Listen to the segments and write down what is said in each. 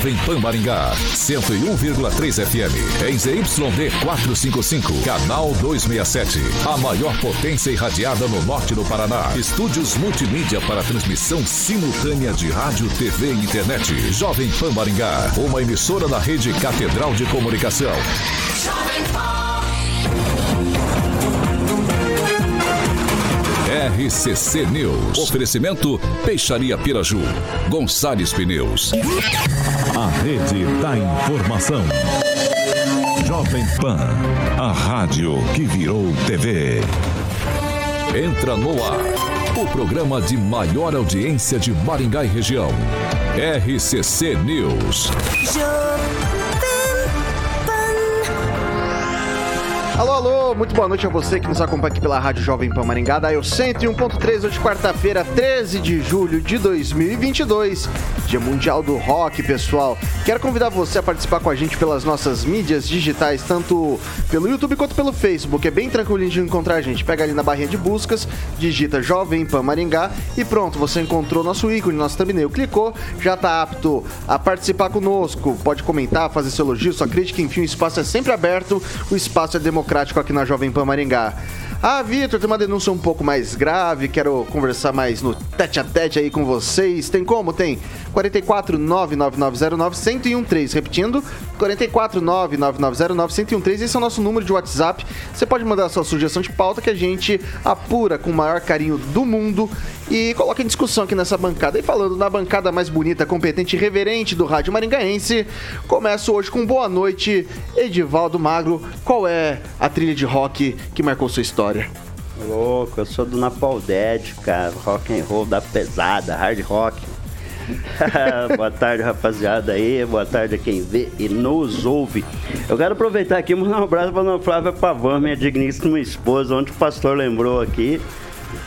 Jovem Pambaringá, 101,3 FM. Em ZYD 455, canal 267. A maior potência irradiada no norte do Paraná. Estúdios multimídia para transmissão simultânea de rádio, TV e internet. Jovem Pambaringá, uma emissora da Rede Catedral de Comunicação. Jovem Pan. RCC News. Oferecimento Peixaria Piraju, Gonçalves Pneus. A Rede da Informação. Jovem Pan, a rádio que virou TV. Entra no ar, o programa de maior audiência de Maringá e região. RCC News. Alô, alô, muito boa noite a você que nos acompanha aqui pela Rádio Jovem Pan Maringá, da EU 101.3, hoje quarta-feira, 13 de julho de 2022, Dia Mundial do Rock, pessoal. Quero convidar você a participar com a gente pelas nossas mídias digitais, tanto pelo YouTube quanto pelo Facebook, é bem tranquilinho de encontrar a gente. Pega ali na barrinha de buscas, digita Jovem Pan Maringá e pronto, você encontrou nosso ícone, nosso thumbnail, clicou, já tá apto a participar conosco, pode comentar, fazer seu elogio, sua crítica, enfim, o espaço é sempre aberto, o espaço é democrático. Aqui na Jovem Pan Maringá. Ah, Vitor, tem uma denúncia um pouco mais grave, quero conversar mais no tete-a-tete aí com vocês. Tem como? Tem 449-9909-1013, repetindo, 449-9909-1013, esse é o nosso número de WhatsApp. Você pode mandar a sua sugestão de pauta que a gente apura com o maior carinho do mundo e coloca em discussão aqui nessa bancada. E falando na bancada mais bonita, competente e reverente do Rádio Maringaense, começo hoje com boa noite, Edivaldo Magro. Qual é a trilha de rock que marcou sua história? Louco, eu sou do Napalm Death, cara, rock and roll da pesada, hard rock. Boa tarde, rapaziada aí, boa tarde a quem vê e nos ouve. Eu quero aproveitar aqui e mandar um abraço para a Flávia Pavão, minha digníssima esposa, onde o pastor lembrou aqui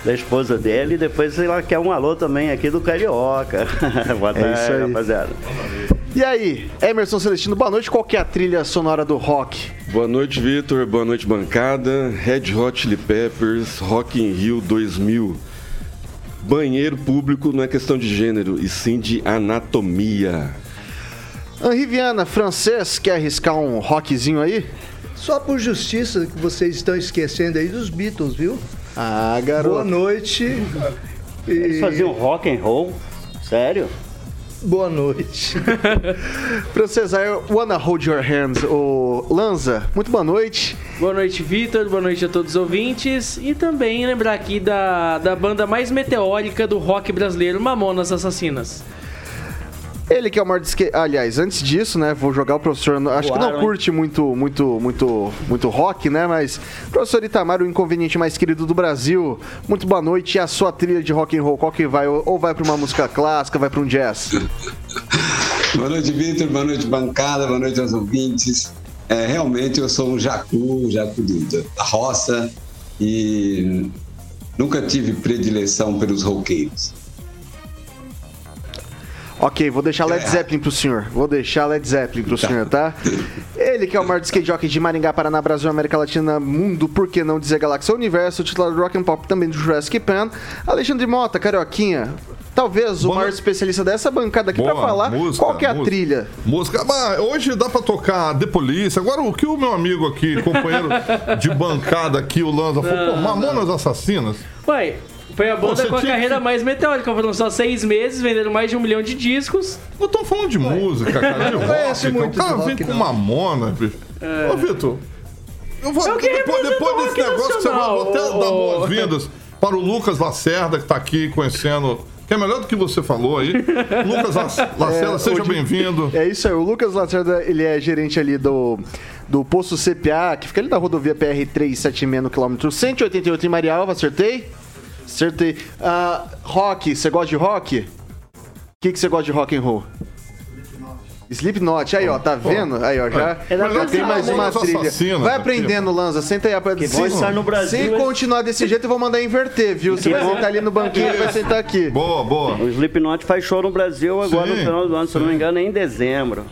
da esposa dele, e depois sei lá, quer um alô também aqui do Carioca. Boa tarde, rapaziada. E aí, Emerson Celestino, boa noite, qual que é a trilha sonora do rock? Boa noite, Vitor, boa noite, bancada. Red Hot Chili Peppers, Rock in Rio 2000. Banheiro público não é questão de gênero, e sim de anatomia. Henri Viana, francês, quer arriscar um rockzinho aí? Só por justiça que vocês estão esquecendo aí dos Beatles, viu? Ah, garoto. Boa noite. Eles faziam rock and roll? Sério? Boa noite. Francesa, I wanna hold your hands. O Lanza, muito boa noite. Boa noite, Vitor. Boa noite a todos os ouvintes. E também lembrar aqui da banda mais meteórica do rock brasileiro, Mamonas Assassinas. Ele que é o maior disqueiro. Aliás, antes disso, né? Vou jogar o professor. Acho que não curte muito rock, né? Mas professor Itamar, o inconveniente mais querido do Brasil. Muito boa noite. E a sua trilha de rock and roll? Qual que vai? Ou vai pra uma música clássica, vai pra um jazz? Boa noite, Vitor. Boa noite, bancada. Boa noite aos ouvintes. É, realmente eu sou um jacu da roça. E nunca tive predileção pelos roqueiros. Ok, vou deixar Led Zeppelin pro senhor. Tá? Ele que é o maior skate jockey de Maringá, Paraná, Brasil, América Latina, mundo, por que não dizer galáxia, universo, titular do Rock and Pop, também do Jurassic Pan. Alexandre Mota, Carioquinha, talvez o maior especialista dessa bancada aqui pra falar música, qual que é a trilha. Música, bah, hoje dá pra tocar The Police. Agora, o que o meu amigo aqui, companheiro de bancada aqui, o Lanza, falou, Mamonas Assassinas. Ué... Foi a banda com a carreira mais meteórica. Foram só 6 meses, venderam mais de 1 milhão de discos. Não estão falando de música, cara. De rock, muito cara. O cara vem com Mamona, bicho. É. Ô, Vitor, eu vou depois desse negócio, você vai até dar boas-vindas para o Lucas Lacerda, que está aqui conhecendo... Que é melhor do que você falou aí. Lucas Lacerda, seja bem-vindo. É isso aí, o Lucas Lacerda, ele é gerente ali do posto CPA, que fica ali na rodovia PR-376, no quilômetro 188 em Marialva, acertei? Acertei. Rock, você gosta de rock? O que você gosta de rock and roll? Slipknot. Aí, ó, tá vendo? Aí, ó, já tem mais uma trilha. Vai aprendendo, Lanza. Senta aí. Se continuar desse jeito, eu vou mandar inverter, viu? Você vai sentar ali no banquinho e vai sentar aqui. Boa, boa. O Slipknot faz show no Brasil agora no final do ano, se eu não me engano, é em dezembro.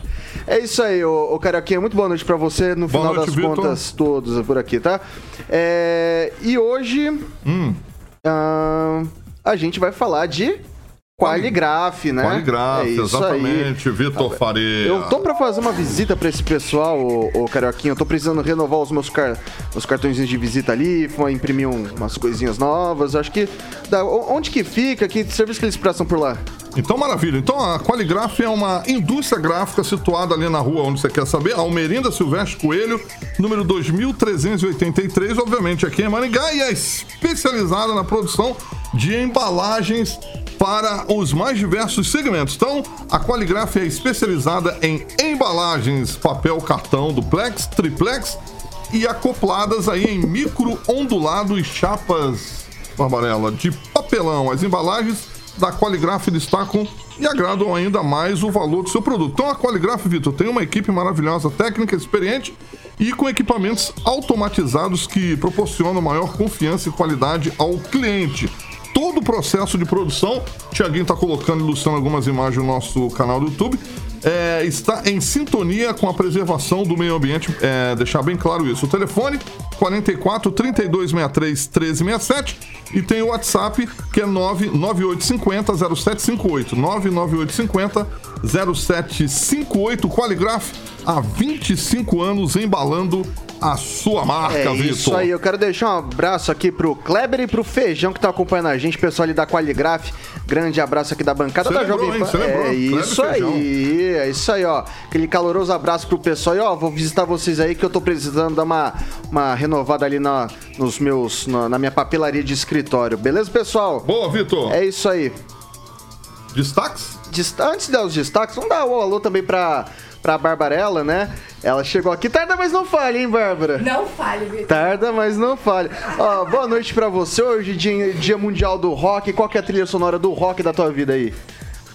É isso aí, ô Carioquinha, muito boa noite pra você. No final das contas, todos por aqui, tá? E hoje... a gente vai falar de Qualigraf, né? Qualigraf, é exatamente, Vitor Faria. Eu tô pra fazer uma visita pra esse pessoal, ô Carioquinha. Eu tô precisando renovar os meus cartõezinhos de visita ali, imprimir umas coisinhas novas. Acho que... Onde que fica? Que serviço que eles prestam por lá? Então, maravilha. Então, a Qualigraf é uma indústria gráfica situada ali na rua onde você quer saber, Almerinda Silvestre Coelho, número 2383, obviamente aqui em Maringá, e é especializada na produção de embalagens para os mais diversos segmentos. Então, a Qualigraf é especializada em embalagens, papel, cartão, duplex, triplex e acopladas aí em micro ondulado e chapas, Barbarella, de papelão. As embalagens da Qualigraf destacam e agradam ainda mais o valor do seu produto. Então a Qualigraf, Vitor, tem uma equipe maravilhosa, técnica, experiente e com equipamentos automatizados que proporcionam maior confiança e qualidade ao cliente. Todo o processo de produção, Tiaguinho está colocando, ilustrando algumas imagens no nosso canal do YouTube, está em sintonia com a preservação do meio ambiente, deixar bem claro isso. O telefone 44 3263 1367 e tem o WhatsApp que é 99850 0758. 99850 0758. Qualigraf há 25 anos embalando a sua marca, Vitor. Isso aí, eu quero deixar um abraço aqui pro Kleber e pro Feijão que tá acompanhando a gente, pessoal ali da Qualigraf. Grande abraço aqui da bancada da Jovem Pan. Isso aí, é isso aí, ó. Aquele caloroso abraço pro pessoal. E ó, vou visitar vocês aí que eu tô precisando dar uma renovada ali na minha papelaria de escritório. Beleza, pessoal? Boa, Vitor. É isso aí. Destaques? Antes de dar os destaques, vamos dar o alô também pra Barbarella, né? Ela chegou aqui. Tarda, mas não falha, hein, Bárbara? Não falha, Vitor. Tarda, mas não falha. Ó, boa noite pra você. Hoje, dia mundial do rock. Qual que é a trilha sonora do rock da tua vida aí?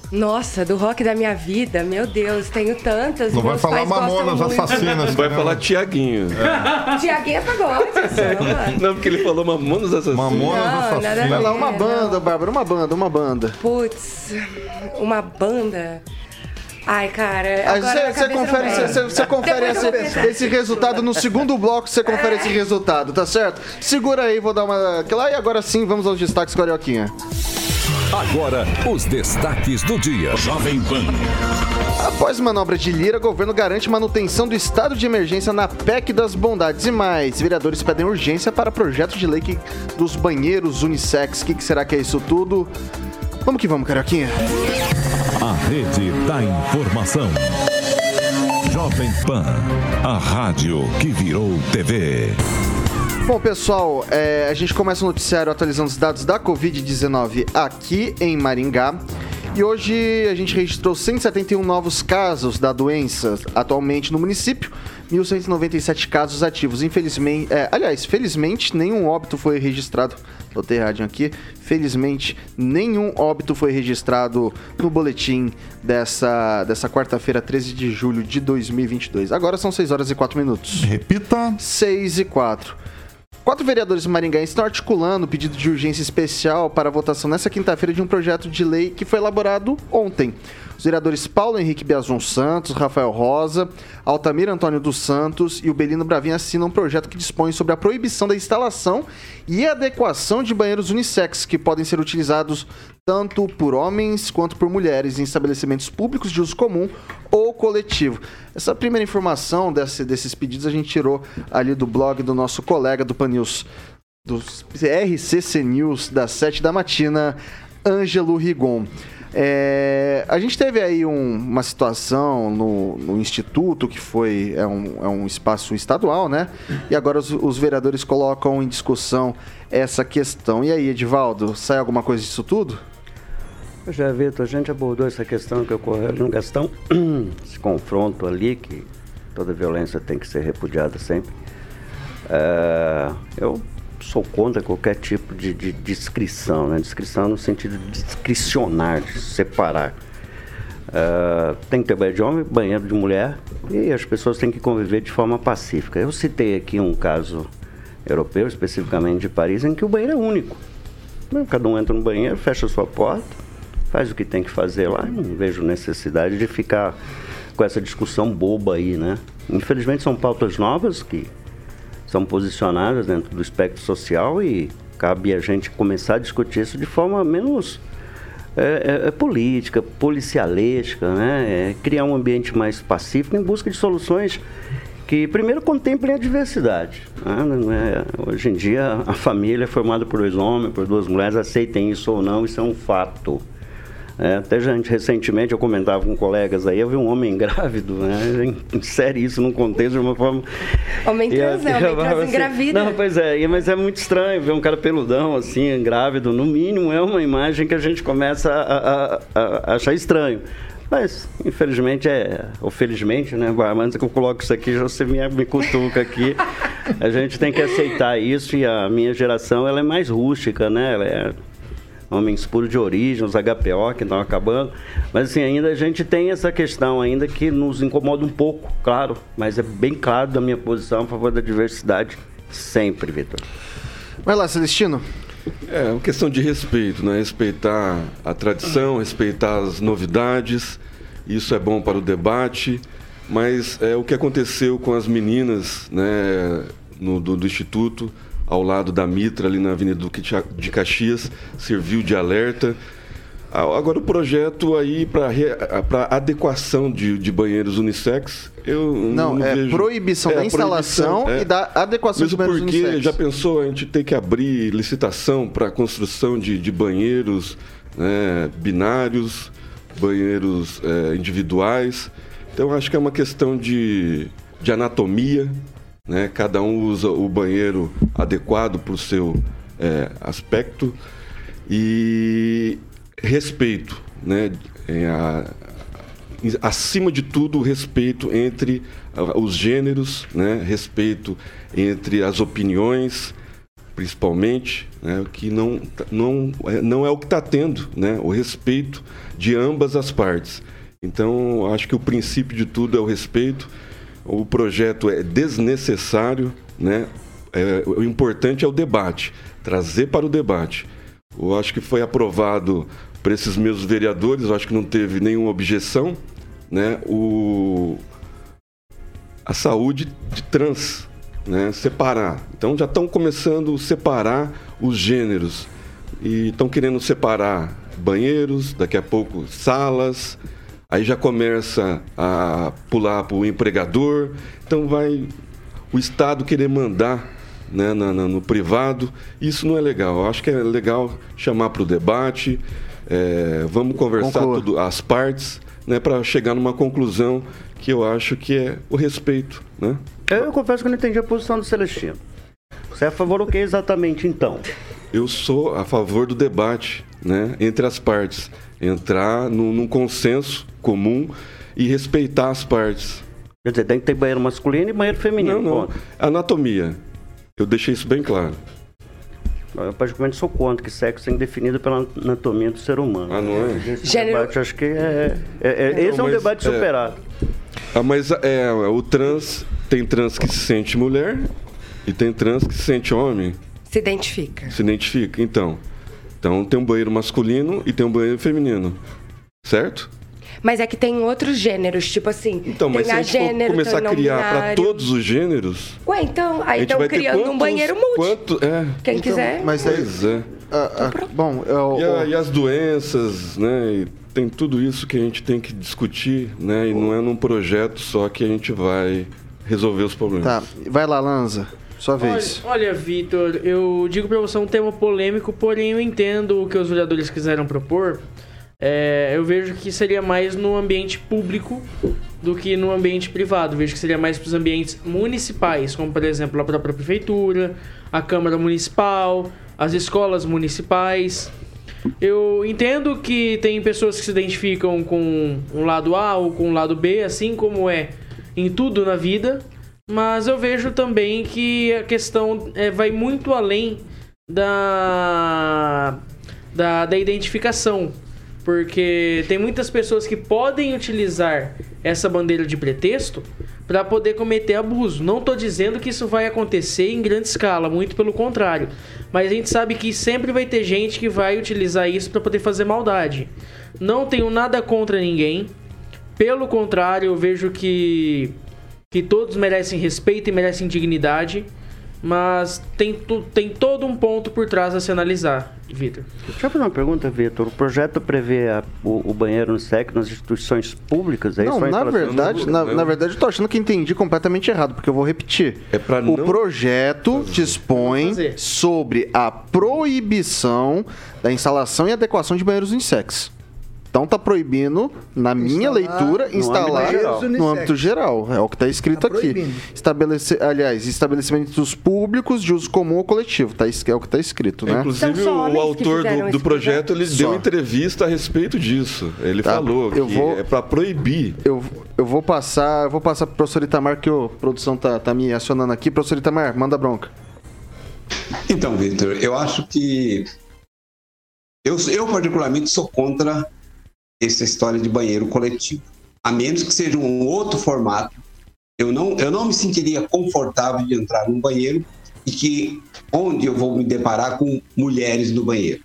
Nossa, do rock da minha vida, meu Deus, tenho tantas. Não vai falar Mamonas Assassinas. Vai falar Tiaguinho. É. Tiaguinho é pagode. Não, porque ele falou Mamonas Assassinas. Vai lá, uma banda, Bárbara, uma banda. Putz, uma banda... Ai, cara, agora você confere esse resultado no segundo bloco, você confere esse resultado, tá certo? Segura aí, vou dar uma... E agora sim, vamos aos destaques, Carioquinha. Agora, os destaques do dia. Jovem Pan. Após manobra de Lira, governo garante manutenção do estado de emergência na PEC das bondades e mais. Vereadores pedem urgência para projeto de lei dos banheiros unissex. O que será que é isso tudo? Vamos que vamos, Carioquinha. A Rede da Informação. Jovem Pan, a rádio que virou TV. Bom, pessoal, a gente começa o noticiário atualizando os dados da Covid-19 aqui em Maringá. E hoje a gente registrou 171 novos casos da doença atualmente no município, 1.197 casos ativos. Infelizmente, felizmente, nenhum óbito foi registrado. Botei errado aqui. Felizmente, nenhum óbito foi registrado no boletim dessa quarta-feira, 13 de julho de 2022. Agora são 6 horas e 4 minutos. Repita. 6 e 4. 4 vereadores maringaenses estão articulando o pedido de urgência especial para votação nesta quinta-feira de um projeto de lei que foi elaborado ontem. Os vereadores Paulo Henrique Biazon Santos, Rafael Rosa, Altamira Antônio dos Santos e o Belino Bravin assinam um projeto que dispõe sobre a proibição da instalação e adequação de banheiros unissex, que podem ser utilizados tanto por homens quanto por mulheres em estabelecimentos públicos de uso comum ou coletivo. Essa primeira informação desses pedidos a gente tirou ali do blog do nosso colega do Pan News, do RCC News, das 7 da matina, Ângelo Rigon. A gente teve aí uma situação no Instituto, que foi um espaço estadual, né? E agora os vereadores colocam em discussão essa questão. E aí, Edivaldo, sai alguma coisa disso tudo? Pois é, Vitor, a gente abordou essa questão que ocorreu no Gastão, esse confronto ali, que toda violência tem que ser repudiada sempre. Eu sou contra qualquer tipo de discrição, né? Discrição no sentido de discricionar, de separar. Tem que ter banheiro de homem, banheiro de mulher, e as pessoas têm que conviver de forma pacífica. Eu citei aqui um caso europeu, especificamente de Paris, em que o banheiro é único. Cada um entra no banheiro, fecha a sua porta, faz o que tem que fazer lá. Não vejo necessidade de ficar com essa discussão boba aí, né? Infelizmente são pautas novas que são posicionadas dentro do espectro social e cabe a gente começar a discutir isso de forma menos política, policialesca, né? Criar um ambiente mais pacífico em busca de soluções que, primeiro, contemplem a diversidade. Né? Hoje em dia, a família é formada por dois homens, por duas mulheres, aceitem isso ou não, isso é um fato. Até gente, recentemente eu comentava com colegas aí, eu vi um homem grávido, né? Insere isso num contexto de uma forma. Homem trans engravida. Não, pois é, mas é muito estranho ver um cara peludão assim, grávido. No mínimo é uma imagem que a gente começa a achar estranho. Mas, infelizmente, ou felizmente, né, antes que eu coloco isso aqui, você me cutuca aqui. A gente tem que aceitar isso, e a minha geração, ela é mais rústica, né? Ela é homens puros de origem, os HPO que estão acabando. Mas assim, ainda a gente tem essa questão ainda que nos incomoda um pouco, claro. Mas é bem claro da minha posição a favor da diversidade sempre, Vitor. Vai lá, Celestino. É uma questão de respeito, né? Respeitar a tradição, respeitar as novidades. Isso é bom para o debate. Mas é o que aconteceu com as meninas, né, do Instituto, ao lado da Mitra, ali na Avenida Duque de Caxias, serviu de alerta. Agora o projeto aí para adequação de banheiros unissex, eu não é vejo. Proibição da instalação e da adequação de banheiros unissex. Mesmo porque, já pensou, a gente ter que abrir licitação para construção de banheiros, né, binários, banheiros individuais. Então, acho que é uma questão de anatomia. Né? Cada um usa o banheiro adequado para o seu aspecto e respeito, né? Acima de tudo, respeito entre os gêneros, né? Respeito entre as opiniões, principalmente, né? Que não é o que está tendo, né? O respeito de ambas as partes. Então, acho que o princípio de tudo é o respeito. O projeto é desnecessário, né? O importante é o debate, trazer para o debate. Eu acho que foi aprovado por esses mesmos vereadores, eu acho que não teve nenhuma objeção, né? A saúde de trans, né? Separar. Então já estão começando a separar os gêneros e estão querendo separar banheiros, daqui a pouco salas. Aí já começa a pular para o empregador. Então vai o Estado querer mandar, né, no privado. Isso não é legal. Eu acho que é legal chamar para o debate. Vamos conversar as partes, né, para chegar numa conclusão que eu acho que é o respeito. Né? Eu confesso que não entendi a posição do Celestino. Você é a favor do que exatamente, então? Eu sou a favor do debate, né, entre as partes. Entrar num consenso comum e respeitar as partes. Quer dizer, tem que ter banheiro masculino e banheiro feminino. Não. Anatomia. Eu deixei isso bem claro. Eu praticamente sou contra que sexo é indefinido pela anatomia do ser humano. Ah, não é? Esse debate, acho que esse é um debate superado. Mas o trans, tem trans que se sente mulher e tem trans que se sente homem. Se identifica, então. Então, tem um banheiro masculino e tem um banheiro feminino, certo? Mas é que tem outros gêneros, tipo assim... Então, mas se a gente começar a criar para todos os gêneros... Ué, então, aí estão criando um banheiro multi. Quem quiser... Mas é. E as doenças, né? E tem tudo isso que a gente tem que discutir, né? E não é num projeto só que a gente vai resolver os problemas. Tá, vai lá, Lanza. Sua vez. Olha, Vitor, eu digo para você um tema polêmico, porém eu entendo o que os vereadores quiseram propor. Eu vejo que seria mais no ambiente público do que no ambiente privado. Vejo que seria mais para os ambientes municipais, como, por exemplo, a própria prefeitura, a Câmara Municipal, as escolas municipais. Eu entendo que tem pessoas que se identificam com um lado A ou com um lado B, assim como é em tudo na vida. Mas eu vejo também que a questão vai muito além da identificação. Porque tem muitas pessoas que podem utilizar essa bandeira de pretexto para poder cometer abuso. Não estou dizendo que isso vai acontecer em grande escala, muito pelo contrário. Mas a gente sabe que sempre vai ter gente que vai utilizar isso para poder fazer maldade. Não tenho nada contra ninguém. Pelo contrário, eu vejo que todos merecem respeito e merecem dignidade. Mas tem todo um ponto por trás a se analisar, Vitor. Deixa eu fazer uma pergunta, Vitor. O projeto prevê o banheiro no SEC nas instituições públicas? É não, isso na verdade eu estou achando que entendi completamente errado, porque eu vou repetir. Projeto dispõe sobre a proibição da instalação e adequação de banheiros em SECs. Então tá proibindo, na minha leitura, instalar no âmbito geral. É o que está escrito aqui. Estabelecimentos públicos de uso comum ou coletivo. É o que está escrito, né? Inclusive, o autor do projeto, ele deu entrevista a respeito disso. Ele falou que é para proibir. Eu vou passar pro professor Itamar, que a produção tá me acionando aqui. Professor Itamar, manda bronca. Então, Vitor, eu acho que... Eu particularmente sou contra... essa história de banheiro coletivo. A menos que seja um outro formato, eu não me sentiria confortável de entrar num banheiro e onde eu vou me deparar com mulheres no banheiro.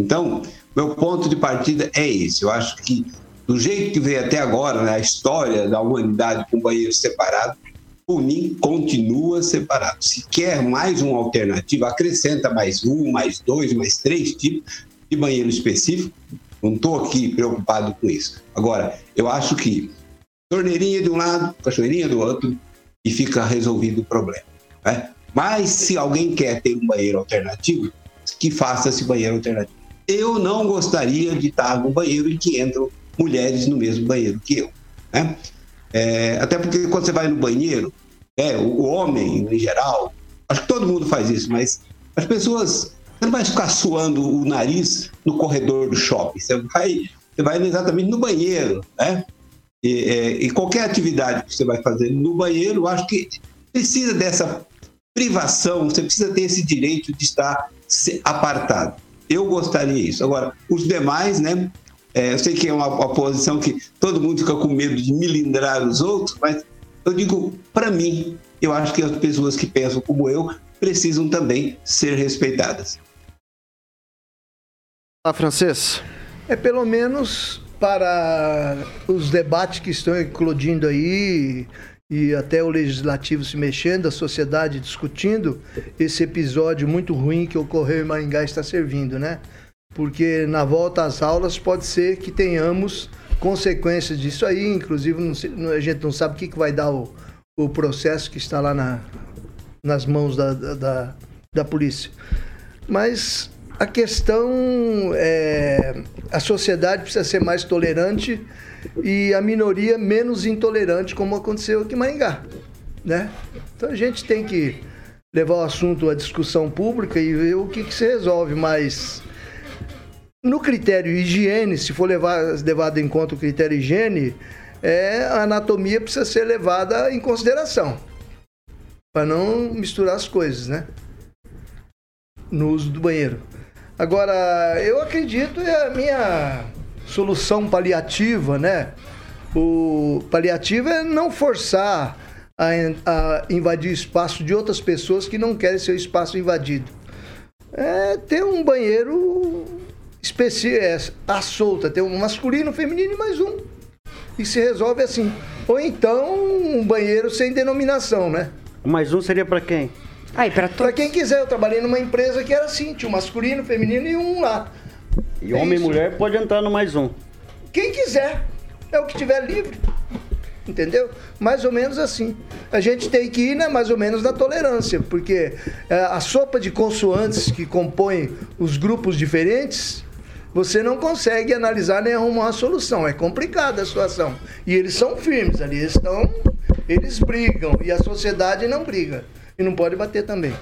Então, meu ponto de partida é esse. Eu acho que, do jeito que veio até agora, né, a história da humanidade com banheiro separado, por mim, continua separado. Se quer mais uma alternativa, acrescenta mais um, mais dois, mais três tipos de banheiro específico. Não estou aqui preocupado com isso. Agora, eu acho que torneirinha de um lado, cachoeirinha do outro, e fica resolvido o problema, né? Mas se alguém quer ter um banheiro alternativo, que faça esse banheiro alternativo. Eu não gostaria de estar num banheiro em que entram mulheres no mesmo banheiro que eu, né? Até porque quando você vai no banheiro, o homem em geral, acho que todo mundo faz isso, mas as pessoas... Você não vai ficar suando o nariz no corredor do shopping. Você vai exatamente no banheiro, né? E qualquer atividade que você vai fazer no banheiro, eu acho que precisa dessa privação, você precisa ter esse direito de estar apartado. Eu gostaria disso. Agora, os demais, né? Eu sei que é uma posição que todo mundo fica com medo de milindrar os outros, mas eu digo, para mim, eu acho que as pessoas que pensam como eu precisam também ser respeitadas. Francês? Pelo menos para os debates que estão eclodindo aí, e até o legislativo se mexendo, a sociedade discutindo, esse episódio muito ruim que ocorreu em Maringá está servindo, né? Porque na volta às aulas pode ser que tenhamos consequências disso aí, inclusive a gente não sabe o que vai dar o processo que está lá nas mãos da polícia. Mas... a questão é... a sociedade precisa ser mais tolerante e a minoria menos intolerante, como aconteceu aqui em Maringá, né? Então a gente tem que levar o assunto à discussão pública e ver o que se resolve, mas no critério higiene, se for levado em conta o critério higiene, a anatomia precisa ser levada em consideração, para não misturar as coisas, né? No uso do banheiro. Agora, eu acredito, é a minha solução paliativa, né? O paliativo é não forçar a invadir o espaço de outras pessoas que não querem seu espaço invadido. Ter um banheiro à solta, ter um masculino, feminino e mais um. E se resolve assim. Ou então, um banheiro sem denominação, né? Mais um seria para quem? Para quem quiser. Eu trabalhei numa empresa que era assim, tinha um masculino, feminino e um lá. E homem e mulher pode entrar no mais um. Quem quiser, é o que tiver livre, entendeu? Mais ou menos assim. A gente tem que ir, né, mais ou menos na tolerância, porque a sopa de consoantes que compõe os grupos diferentes, você não consegue analisar nem arrumar a solução. É complicada a situação. E eles são firmes ali, eles brigam e a sociedade não briga. E não pode bater também.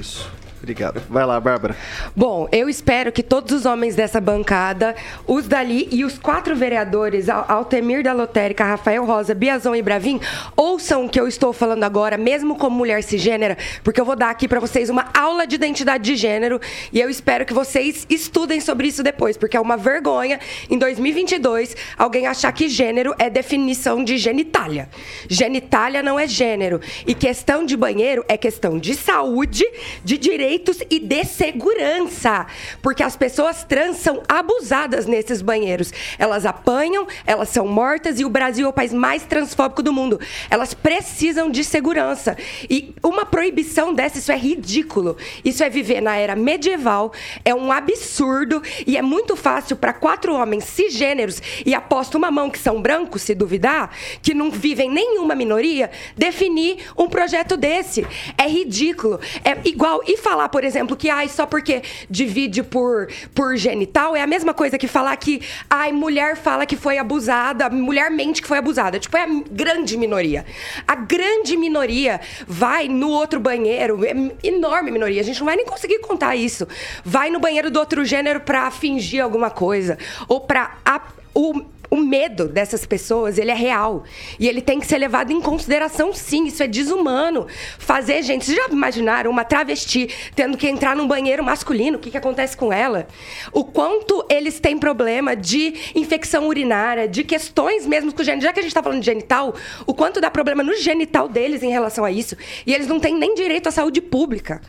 Isso. Obrigado. Vai lá, Bárbara. Bom, eu espero que todos os homens dessa bancada, os dali e os 4 vereadores, Altemir da Lotérica, Rafael Rosa, Biazon e Bravin, ouçam o que eu estou falando agora, mesmo como mulher cisgênera, porque eu vou dar aqui para vocês uma aula de identidade de gênero e eu espero que vocês estudem sobre isso depois, porque é uma vergonha, em 2022, alguém achar que gênero é definição de genitália. Genitália não é gênero. E questão de banheiro é questão de saúde, de direito e de segurança. transar, porque as pessoas trans são abusadas nesses banheiros. Elas apanham, elas são mortas e o Brasil é o país mais transfóbico do mundo. Elas precisam de segurança. E uma proibição dessa, isso é ridículo. Isso é viver na era medieval, é um absurdo e é muito fácil para 4 homens cisgêneros, e aposto uma mão que são brancos, se duvidar, que não vivem nenhuma minoria, definir um projeto desse. É ridículo. É igual, e falar, por exemplo, que ai, só porque divide por genital, é a mesma coisa que falar que ai, mulher fala que foi abusada, mulher mente que foi abusada. Tipo, é a grande minoria. A grande minoria vai no outro banheiro, é enorme minoria, a gente não vai nem conseguir contar isso. Vai no banheiro do outro gênero pra fingir alguma coisa, ou pra... O medo dessas pessoas, ele é real. E ele tem que ser levado em consideração, sim. Isso é desumano. Fazer, gente... Vocês já imaginaram uma travesti tendo que entrar num banheiro masculino? O que acontece com ela? O quanto eles têm problema de infecção urinária, de questões mesmo com o genital. Já que a gente tá falando de genital, o quanto dá problema no genital deles em relação a isso. E eles não têm nem direito à saúde pública.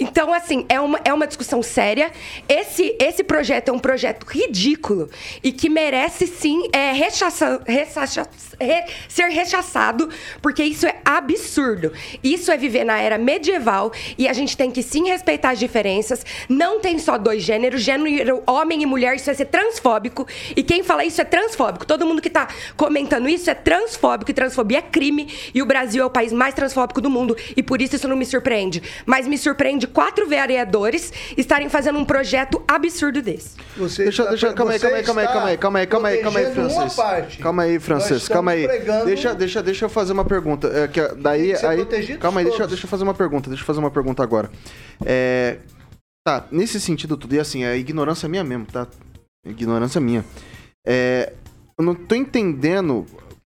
Então, assim, é uma discussão séria. Esse projeto é um projeto ridículo e que merece, sim, ser rechaçado, porque isso é absurdo. Isso é viver na era medieval e a gente tem que, sim, respeitar as diferenças. Não tem só 2 gêneros, gênero homem e mulher, isso é ser transfóbico. E quem fala isso é transfóbico. Todo mundo que tá comentando isso é transfóbico, e transfobia é crime. E o Brasil é o país mais transfóbico do mundo e por isso não me surpreende. Mas me surpreende de 4 vereadores estarem fazendo um projeto absurdo desse. Calma aí, Francisco. Deixa eu fazer uma pergunta. Deixa eu fazer uma pergunta agora. Tá, nesse sentido tudo, e assim, é ignorância minha mesmo, tá? Ignorância minha. Eu não tô entendendo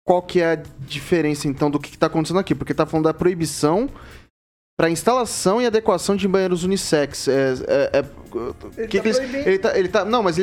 qual que é a diferença, então, do que tá acontecendo aqui, porque tá falando da proibição para instalação e adequação de banheiros unissex. Ele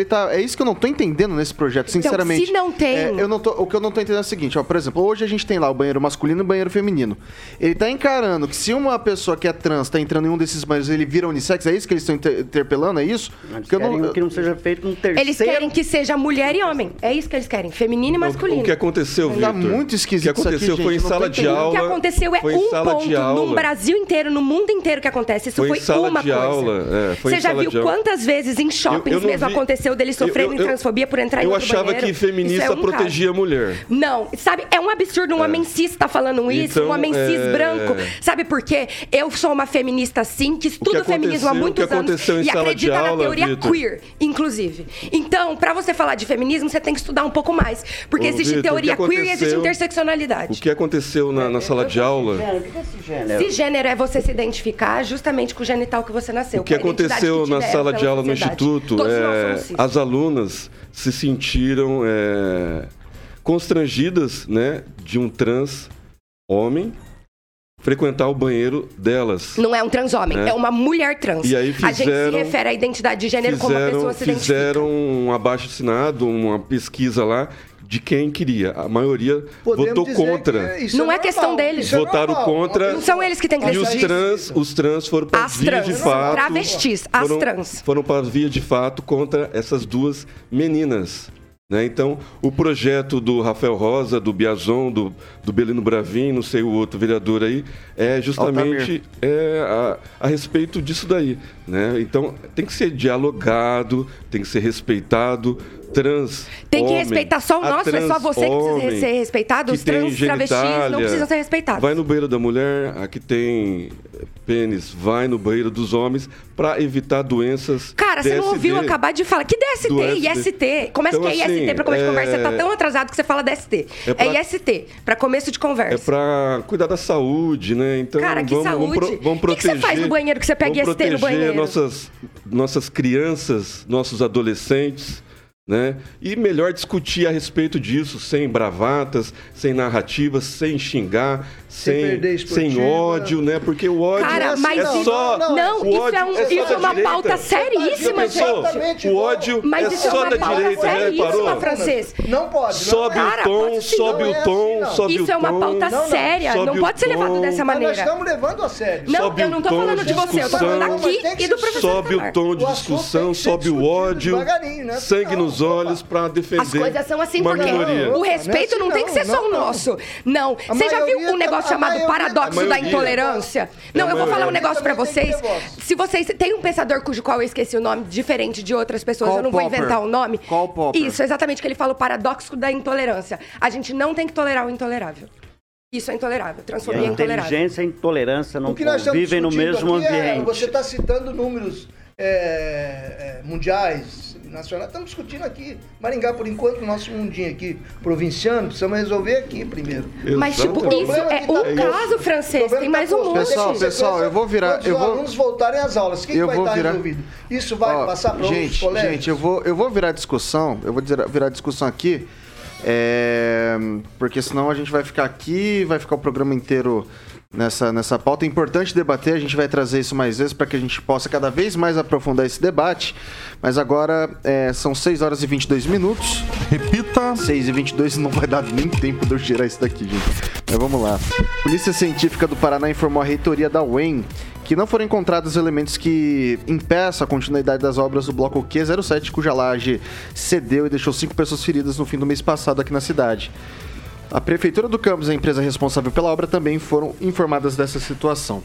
tá. É isso que eu não tô entendendo nesse projeto, então, sinceramente. Se não tem. O que eu não tô entendendo é o seguinte, ó, por exemplo, hoje a gente tem lá o banheiro masculino e o banheiro feminino. Ele tá encarando que se uma pessoa que é trans tá entrando em um desses banheiros, ele vira unissex, é isso que eles estão interpelando, é isso? Eles querem que não seja feito um terceiro. Eles querem que seja mulher e homem. É isso que eles querem, feminino e masculino. O que aconteceu, Vitor? Tá muito esquisito. O que aconteceu foi em sala de aula. O que aconteceu é um ponto no Brasil inteiro. No mundo inteiro que acontece. Isso foi uma coisa. Você já viu quantas vezes em shoppings mesmo aconteceu deles sofrerem transfobia por entrar em outro banheiro? Eu achava que feminista protegia a mulher. Não, sabe? É um absurdo. Um homem cis tá falando isso, um homem cis branco. Sabe por quê? Eu sou uma feminista, sim, que estudo feminismo há muitos anos e acredita na teoria queer, inclusive. Então, pra você falar de feminismo, você tem que estudar um pouco mais. Porque existe teoria queer e existe interseccionalidade. O que aconteceu na sala de aula? O que é cisgênero? Cisgênero é você se identificar justamente com o genital que você nasceu. O que aconteceu na sala de aula no instituto, as alunas se sentiram constrangidas, né, de um trans homem frequentar o banheiro delas. Não é um trans homem, é uma mulher trans. E aí a gente se refere à identidade de gênero como a pessoa se identifica. Fizeram um abaixo-assinado, uma pesquisa lá, de quem queria. A maioria votou contra. Não é questão deles. Votaram contra. Não são eles que têm que decidir. E os trans foram para as vias de fato. Travestis, as trans. Foram para as vias de fato contra essas 2 meninas. Né? Então, o projeto do Rafael Rosa, do Biazon, do Belino Bravin, não sei o outro vereador aí, é justamente a respeito disso daí. Né? Então, tem que ser dialogado, tem que ser respeitado. Trans, tem que respeitar só o nosso, é só você que precisa ser respeitado. Os trans, travestis não precisam ser respeitados. Vai no banheiro da mulher, aqui tem pênis, vai no banheiro dos homens para evitar doenças. Cara, DST, você não ouviu acabar de falar? Que DST e IST? Começa então, que é IST para começo de conversa. Você tá tão atrasado que você fala DST. É IST, para começo de conversa. É para cuidar da saúde, né? Então, cara, que saúde? Vamos proteger. O que você faz no banheiro que você pega IST no banheiro? Proteger nossas crianças, nossos adolescentes. né? E melhor discutir a respeito disso, sem bravatas, sem narrativas, sem xingar, sem ódio, né? Porque o ódio, cara, mas é só... Não, isso é uma pauta seríssima, gente. O ódio é só da direita, né? Parou? Francês. Não pode. Sobe o tom, sobe o tom, sobe o tom. Isso é uma pauta séria, não pode ser levado dessa maneira. Nós estamos levando a sério. Não, eu não estou falando de você, eu estou falando aqui e do professor. Sobe o tom de discussão, sobe o ódio, sangue nos olhos para defender. As coisas são assim porque o respeito não tem que ser só o nosso. Não. Você já viu um negócio chamado paradoxo da intolerância? Não, eu vou falar um negócio para vocês. Se vocês tem um pensador cujo qual eu esqueci o nome, diferente de outras pessoas, eu não vou inventar o nome. Qual Popper? Isso, exatamente o que ele fala, o paradoxo da intolerância. A gente não tem que tolerar o intolerável. Isso é intolerável, transfobia é intolerável. Inteligência e intolerância não vivem no mesmo ambiente. Você está citando números mundiais, nacionais. Estamos discutindo aqui. Maringá, por enquanto, o nosso mundinho aqui, provinciano, precisamos resolver aqui primeiro. Mas, isso é um caso, francês. Tem mais um monte. Pessoal, eu vou virar... Quando os alunos voltarem às aulas, o que vai estar resolvido? Isso vai passar para outros colégios? Gente, eu vou virar discussão. Eu vou virar discussão aqui. Porque senão a gente vai ficar aqui, vai ficar o programa inteiro nessa pauta. É importante debater, a gente vai trazer isso mais vezes para que a gente possa cada vez mais aprofundar esse debate. Mas agora são 6 horas e 22 minutos. Repita! 6 e 22, não vai dar nem tempo de eu tirar isso daqui, gente. Mas vamos lá. Polícia Científica do Paraná informou a reitoria da UEM que não foram encontrados elementos que impeçam a continuidade das obras do bloco Q07, cuja laje cedeu e deixou 5 pessoas feridas no fim do mês passado aqui na cidade. A Prefeitura do Campus e a empresa responsável pela obra também foram informadas dessa situação.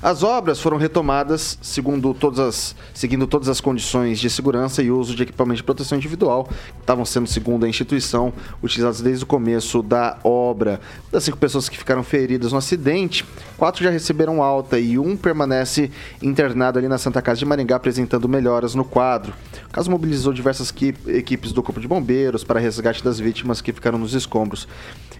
As obras foram retomadas seguindo todas as condições de segurança e uso de equipamentos de proteção individual, que estavam sendo, segundo a instituição, utilizados desde o começo da obra. Das 5 pessoas que ficaram feridas no acidente, 4 já receberam alta e 1 permanece internado ali na Santa Casa de Maringá, apresentando melhoras no quadro. O caso mobilizou diversas equipes do Corpo de Bombeiros para resgate das vítimas que ficaram nos escombros.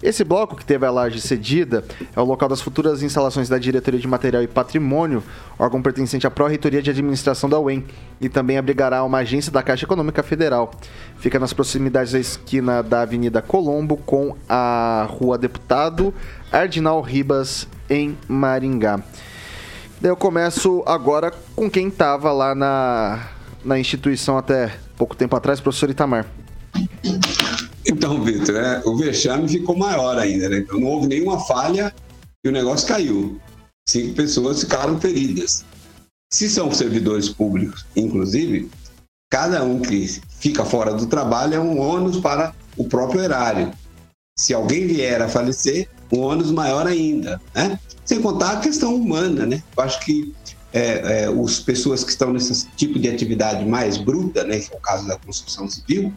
Esse bloco, que teve a laje cedida, é o local das futuras instalações da Diretoria de Material e Patrimônio, órgão pertencente à Pró-Reitoria de Administração da UEM, e também abrigará uma agência da Caixa Econômica Federal. Fica nas proximidades da esquina da Avenida Colombo com a Rua Deputado Ardinal Ribas, em Maringá. Eu começo agora com quem estava lá na instituição até pouco tempo atrás, o professor Itamar. Então, Vitor, o vexame ficou maior ainda, né? Então, não houve nenhuma falha e o negócio caiu. 5 pessoas ficaram feridas. Se são servidores públicos, inclusive, cada um que fica fora do trabalho é um ônus para o próprio erário. Se alguém vier a falecer, um ônus maior ainda, né? Sem contar a questão humana, né? Eu acho que as pessoas que estão nesse tipo de atividade mais bruta, né, que é o caso da construção civil,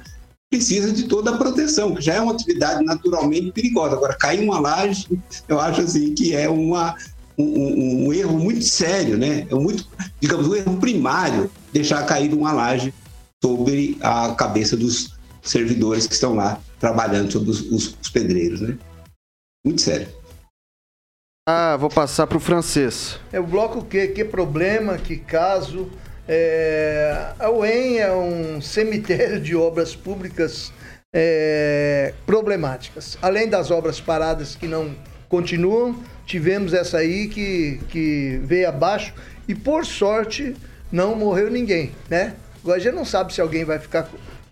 precisa de toda a proteção, que já é uma atividade naturalmente perigosa. Agora, cair uma laje, eu acho assim que é um erro muito sério, né? É muito, digamos, um erro primário deixar cair uma laje sobre a cabeça dos servidores que estão lá trabalhando, sobre os pedreiros, né? Muito sério. Vou passar para o francês. O bloco Q, que problema, que caso... A UEM é um cemitério de obras públicas problemáticas. Além das obras paradas que não continuam, tivemos essa aí que veio abaixo e, por sorte, não morreu ninguém, né? Agora a gente não sabe se alguém vai ficar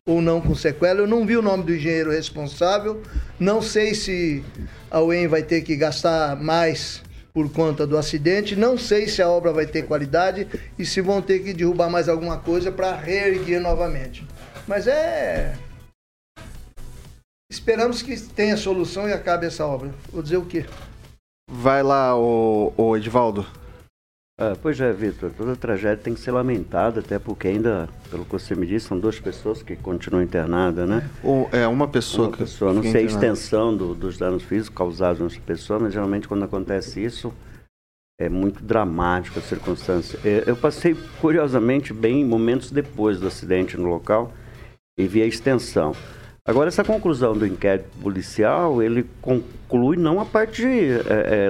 ou não com sequela. Eu não vi o nome do engenheiro responsável. Não sei se a UEM vai ter que gastar mais por conta do acidente, não sei se a obra vai ter qualidade e se vão ter que derrubar mais alguma coisa para reerguer novamente. Mas esperamos que tenha solução e acabe essa obra. Vou dizer o quê? Vai lá, o Edivaldo. Pois é, Vitor, toda tragédia tem que ser lamentada, até porque ainda, pelo que você me disse, são 2 pessoas que continuam internadas, né? Ou uma pessoa. Uma pessoa. Não sei a extensão dos danos físicos causados nessa pessoa, mas geralmente quando acontece isso, é muito dramático a circunstância. Eu passei, curiosamente, bem momentos depois do acidente no local e vi a extensão. Agora, essa conclusão do inquérito policial, ele conclui não a parte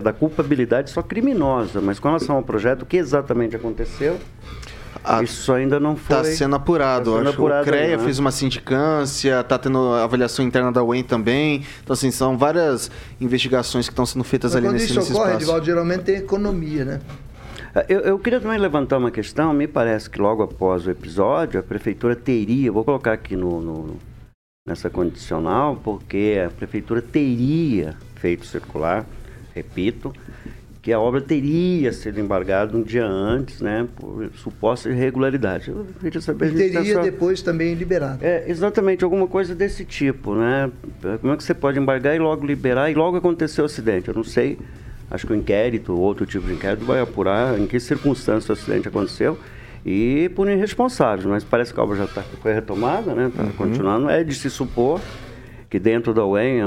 da culpabilidade só criminosa, mas com relação ao projeto, o que exatamente aconteceu, Isso ainda não foi... Está sendo apurado. Tá sendo apurado. O CREA ainda, né? Fez uma sindicância, está tendo avaliação interna da UEM também. Então, assim, são várias investigações que estão sendo feitas. Mas ali nesse espaço. Quando isso ocorre, Edivaldo, geralmente tem economia, né? Eu queria também levantar uma questão. Me parece que logo após o episódio, a prefeitura teria... Vou colocar aqui nessa condicional, porque a prefeitura teria feito circular, repito... que a obra teria sido embargada um dia antes, né, por suposta irregularidade. Eu queria saber... depois também liberado. É, exatamente, alguma coisa desse tipo, né? Como é que você pode embargar e logo liberar e logo acontecer o acidente? Eu não sei, acho que o inquérito, outro tipo de inquérito, vai apurar em que circunstância o acidente aconteceu e punir irresponsáveis, mas parece que a obra já foi retomada, né? Está continuando, é de se supor... que dentro da UEM,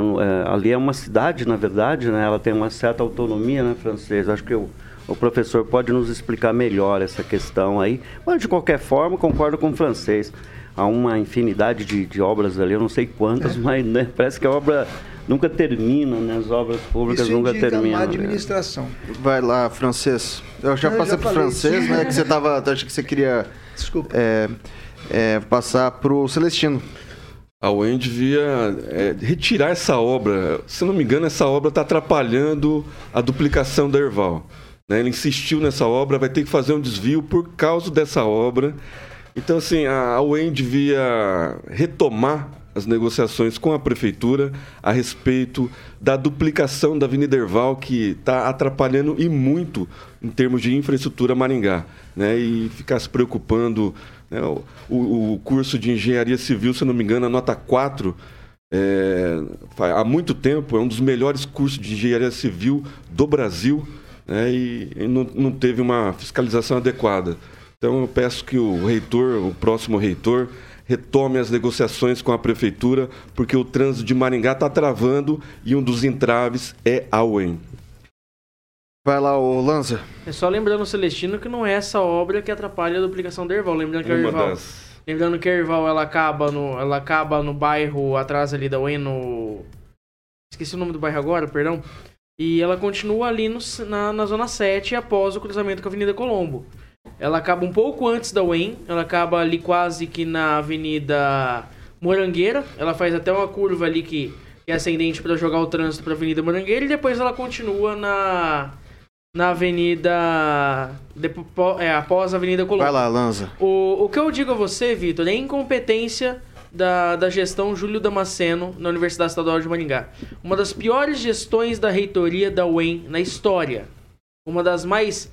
ali é uma cidade, na verdade, né? Ela tem uma certa autonomia, né, francesa. Acho que o professor pode nos explicar melhor essa questão aí. Mas, de qualquer forma, concordo com o francês. Há uma infinidade de obras ali, eu não sei quantas, mas, né, parece que a obra nunca termina, né? As obras públicas nunca terminam. Isso indica uma administração. Né? Vai lá, francês. Eu já passei para o francês, né? Que você tava, acho que você queria... Desculpa. Passar para o Celestino. A UEM devia retirar essa obra. Se não me engano, essa obra está atrapalhando a duplicação da Herval, né? Ele insistiu nessa obra, vai ter que fazer um desvio por causa dessa obra. Então, assim, a UEM devia retomar as negociações com a prefeitura a respeito da duplicação da Avenida Herval, que está atrapalhando e muito em termos de infraestrutura Maringá, né? E ficar se preocupando... O curso de Engenharia Civil, se não me engano, a nota 4, há muito tempo, é um dos melhores cursos de Engenharia Civil do Brasil, né, e não teve uma fiscalização adequada. Então, eu peço que o reitor, o próximo reitor, retome as negociações com a Prefeitura, porque o trânsito de Maringá está travando e um dos entraves é a UEM. Vai lá, ô Lanza. É só lembrando, Celestino, que não é essa obra que atrapalha a duplicação da Herval. Lembrando que a Herval, ela acaba no bairro atrás ali da Ueno... Esqueci o nome do bairro agora, perdão. E ela continua ali na Zona 7, após o cruzamento com a Avenida Colombo. Ela acaba um pouco antes da UEM, ela acaba ali quase que na Avenida Morangueira. Ela faz até uma curva ali que é ascendente para jogar o trânsito para a Avenida Morangueira. E depois ela continua na avenida... após a Avenida Colombo. Vai lá, Lanza. O que eu digo a você, Vitor, é a incompetência da gestão Júlio Damasceno na Universidade Estadual de Maringá. Uma das piores gestões da reitoria da UEM na história. Uma das mais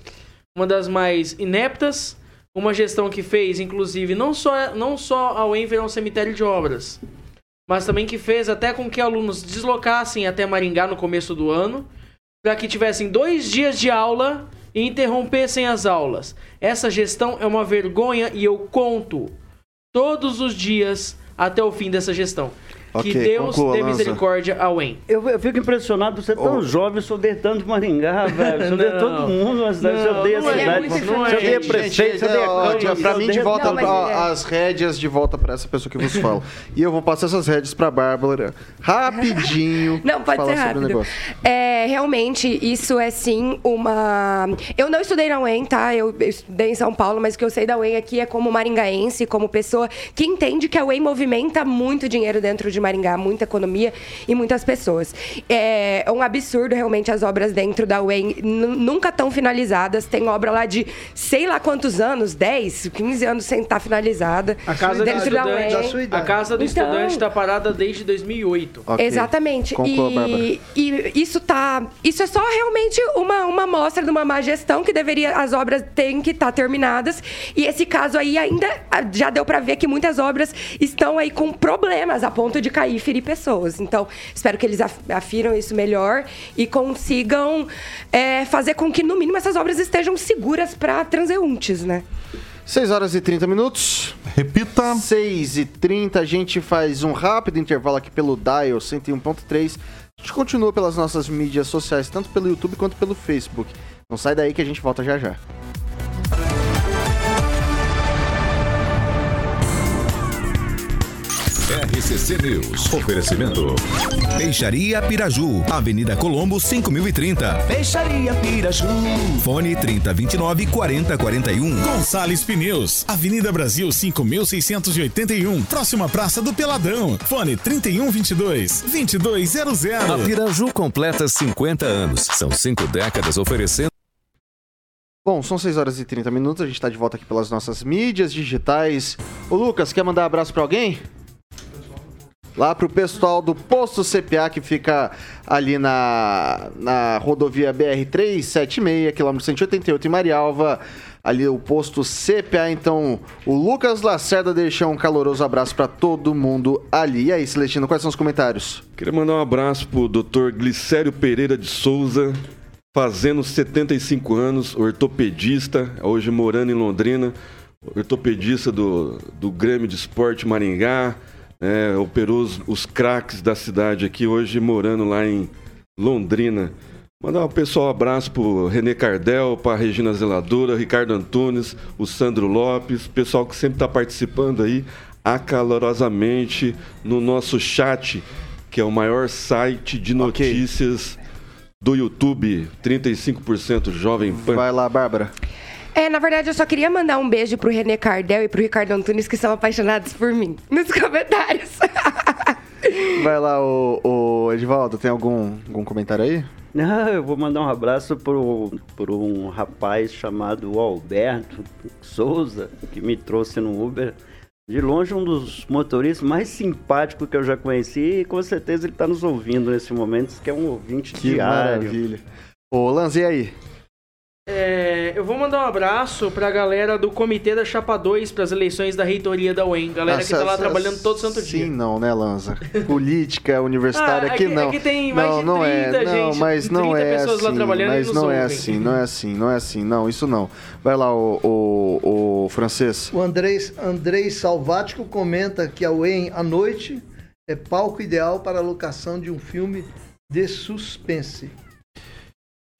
ineptas. Uma gestão que fez, inclusive, não só a UEM virar um cemitério de obras, mas também que fez até com que alunos deslocassem até Maringá no começo do ano, para que tivessem 2 dias de aula e interrompessem as aulas. Essa gestão é uma vergonha e eu conto todos os dias até o fim dessa gestão. Okay, que Deus dê misericórdia a UEM. Eu fico impressionado, você é tão jovem, você odeia tanto Maringá, velho. Você odeia todo mundo na cidade, você odeia a cidade. Você odeia prefeito, você odeia câmara. Pra mim, de volta as rédeas, de volta pra essa pessoa que vos fala. E eu vou passar essas rédeas pra Bárbara rapidinho. Não, pode ser rápido. Realmente, isso é sim uma... Eu não estudei na UEM, tá? Eu estudei em São Paulo, mas o que eu sei da UEM aqui é como maringaense, como pessoa que entende que a UEM movimenta muito dinheiro dentro de Maringá, muita economia e muitas pessoas. É um absurdo realmente as obras dentro da UEM, nunca tão finalizadas. Tem obra lá de sei lá quantos anos, 10, 15 anos sem estar finalizada. A casa dentro da UEM. A casa do estudante está parada desde 2008. Okay. Exatamente. E isso é só realmente uma amostra de uma má gestão que deveria, as obras têm que estar terminadas. E esse caso aí ainda já deu para ver que muitas obras estão aí com problemas a ponto de cair e ferir pessoas. Então, espero que eles afiram isso melhor e consigam fazer com que, no mínimo, essas obras estejam seguras para transeuntes, né? 6h30. Repita. 6h30. A gente faz um rápido intervalo aqui pelo Dial 101.3. A gente continua pelas nossas mídias sociais, tanto pelo YouTube quanto pelo Facebook. Não sai daí que a gente volta já já. RCC News. Oferecimento. Peixaria Piraju. Avenida Colombo, 5030. Peixaria Piraju. Fone 3029-4041. Gonçalves Pneus. Avenida Brasil, 5681. Próxima Praça do Peladão. Fone 3122-2200. A Piraju completa 50 anos. São 5 décadas oferecendo. Bom, são 6 horas e 30 minutos, a gente está de volta aqui pelas nossas mídias digitais. Ô Lucas, quer mandar um abraço para alguém? Lá pro pessoal do Posto CPA, que fica ali na rodovia BR-376, quilômetro 188 em Marialva, ali o Posto CPA. Então, o Lucas Lacerda deixou um caloroso abraço para todo mundo ali. E aí, Celestino, quais são os comentários? Queria mandar um abraço pro Dr. Glicério Pereira de Souza, fazendo 75 anos, ortopedista, hoje morando em Londrina, ortopedista do Grêmio de Esporte Maringá, operou os craques da cidade aqui, hoje morando lá em Londrina. Mandar um pessoal abraço pro René Cardel, pra Regina Zeladora, Ricardo Antunes, o Sandro Lopes, pessoal que sempre tá participando aí acalorosamente no nosso chat, que é o maior site de notícias do YouTube, 35% Jovem Pan. Vai lá, Bárbara. Na verdade, eu só queria mandar um beijo pro René Cardel e pro Ricardo Antunes, que são apaixonados por mim, nos comentários. Vai lá, o Edivaldo, tem algum comentário aí? Eu vou mandar um abraço pro um rapaz chamado Alberto Souza, que me trouxe no Uber. De longe, um dos motoristas mais simpáticos que eu já conheci, e com certeza ele está nos ouvindo nesse momento, que é um ouvinte diário. Que maravilha. Ô, Lanzi, e aí? Eu vou mandar um abraço para a galera do Comitê da Chapa 2 para as eleições da reitoria da UEM. Galera que está lá trabalhando todo santo dia. Sim, não, né, Lanza? Política universitária aqui não. Aqui tem mais de 30 pessoas lá trabalhando e nos ouvem. Mas não é assim, não é assim, isso não. Vai lá, o francês. O Andrei Salvático comenta que a UEM à noite é palco ideal para a locação de um filme de suspense.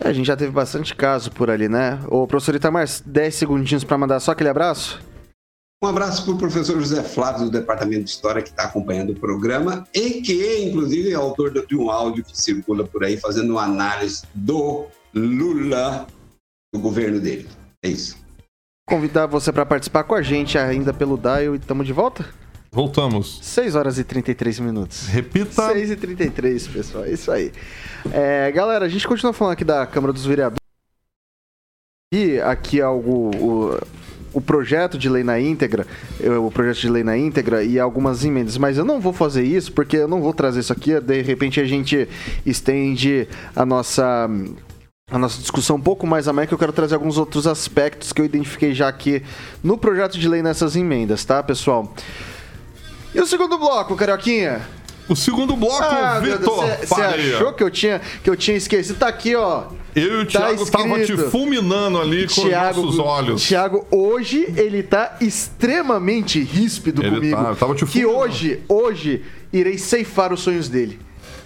A gente já teve bastante caso por ali, né? Ô, professor Itamar, 10 segundinhos para mandar só aquele abraço? Um abraço para o professor José Flávio, do Departamento de História, que está acompanhando o programa e que, inclusive, é autor de um áudio que circula por aí, fazendo uma análise do Lula, do governo dele. É isso. Convidar você para participar com a gente ainda pelo Dial e estamos de volta? Voltamos. 6 horas e 33 minutos. Repita. 6 e 33, pessoal. É isso aí. Galera, a gente continua falando aqui da Câmara dos Vereadores. E aqui o projeto de lei na íntegra, e algumas emendas, mas eu não vou fazer isso porque eu não vou trazer isso aqui. De repente a gente estende a nossa discussão um pouco mais amena, que eu quero trazer alguns outros aspectos que eu identifiquei já aqui no projeto de lei nessas emendas, tá, pessoal? E o segundo bloco, Carioquinha? O segundo bloco, Vitor. Você achou que eu tinha esquecido? Tá aqui, ó. Eu e o Thiago estavam te fulminando ali com os nossos olhos. Thiago, hoje ele tá extremamente ríspido comigo. Eu tava te fulminando. Que hoje, irei ceifar os sonhos dele.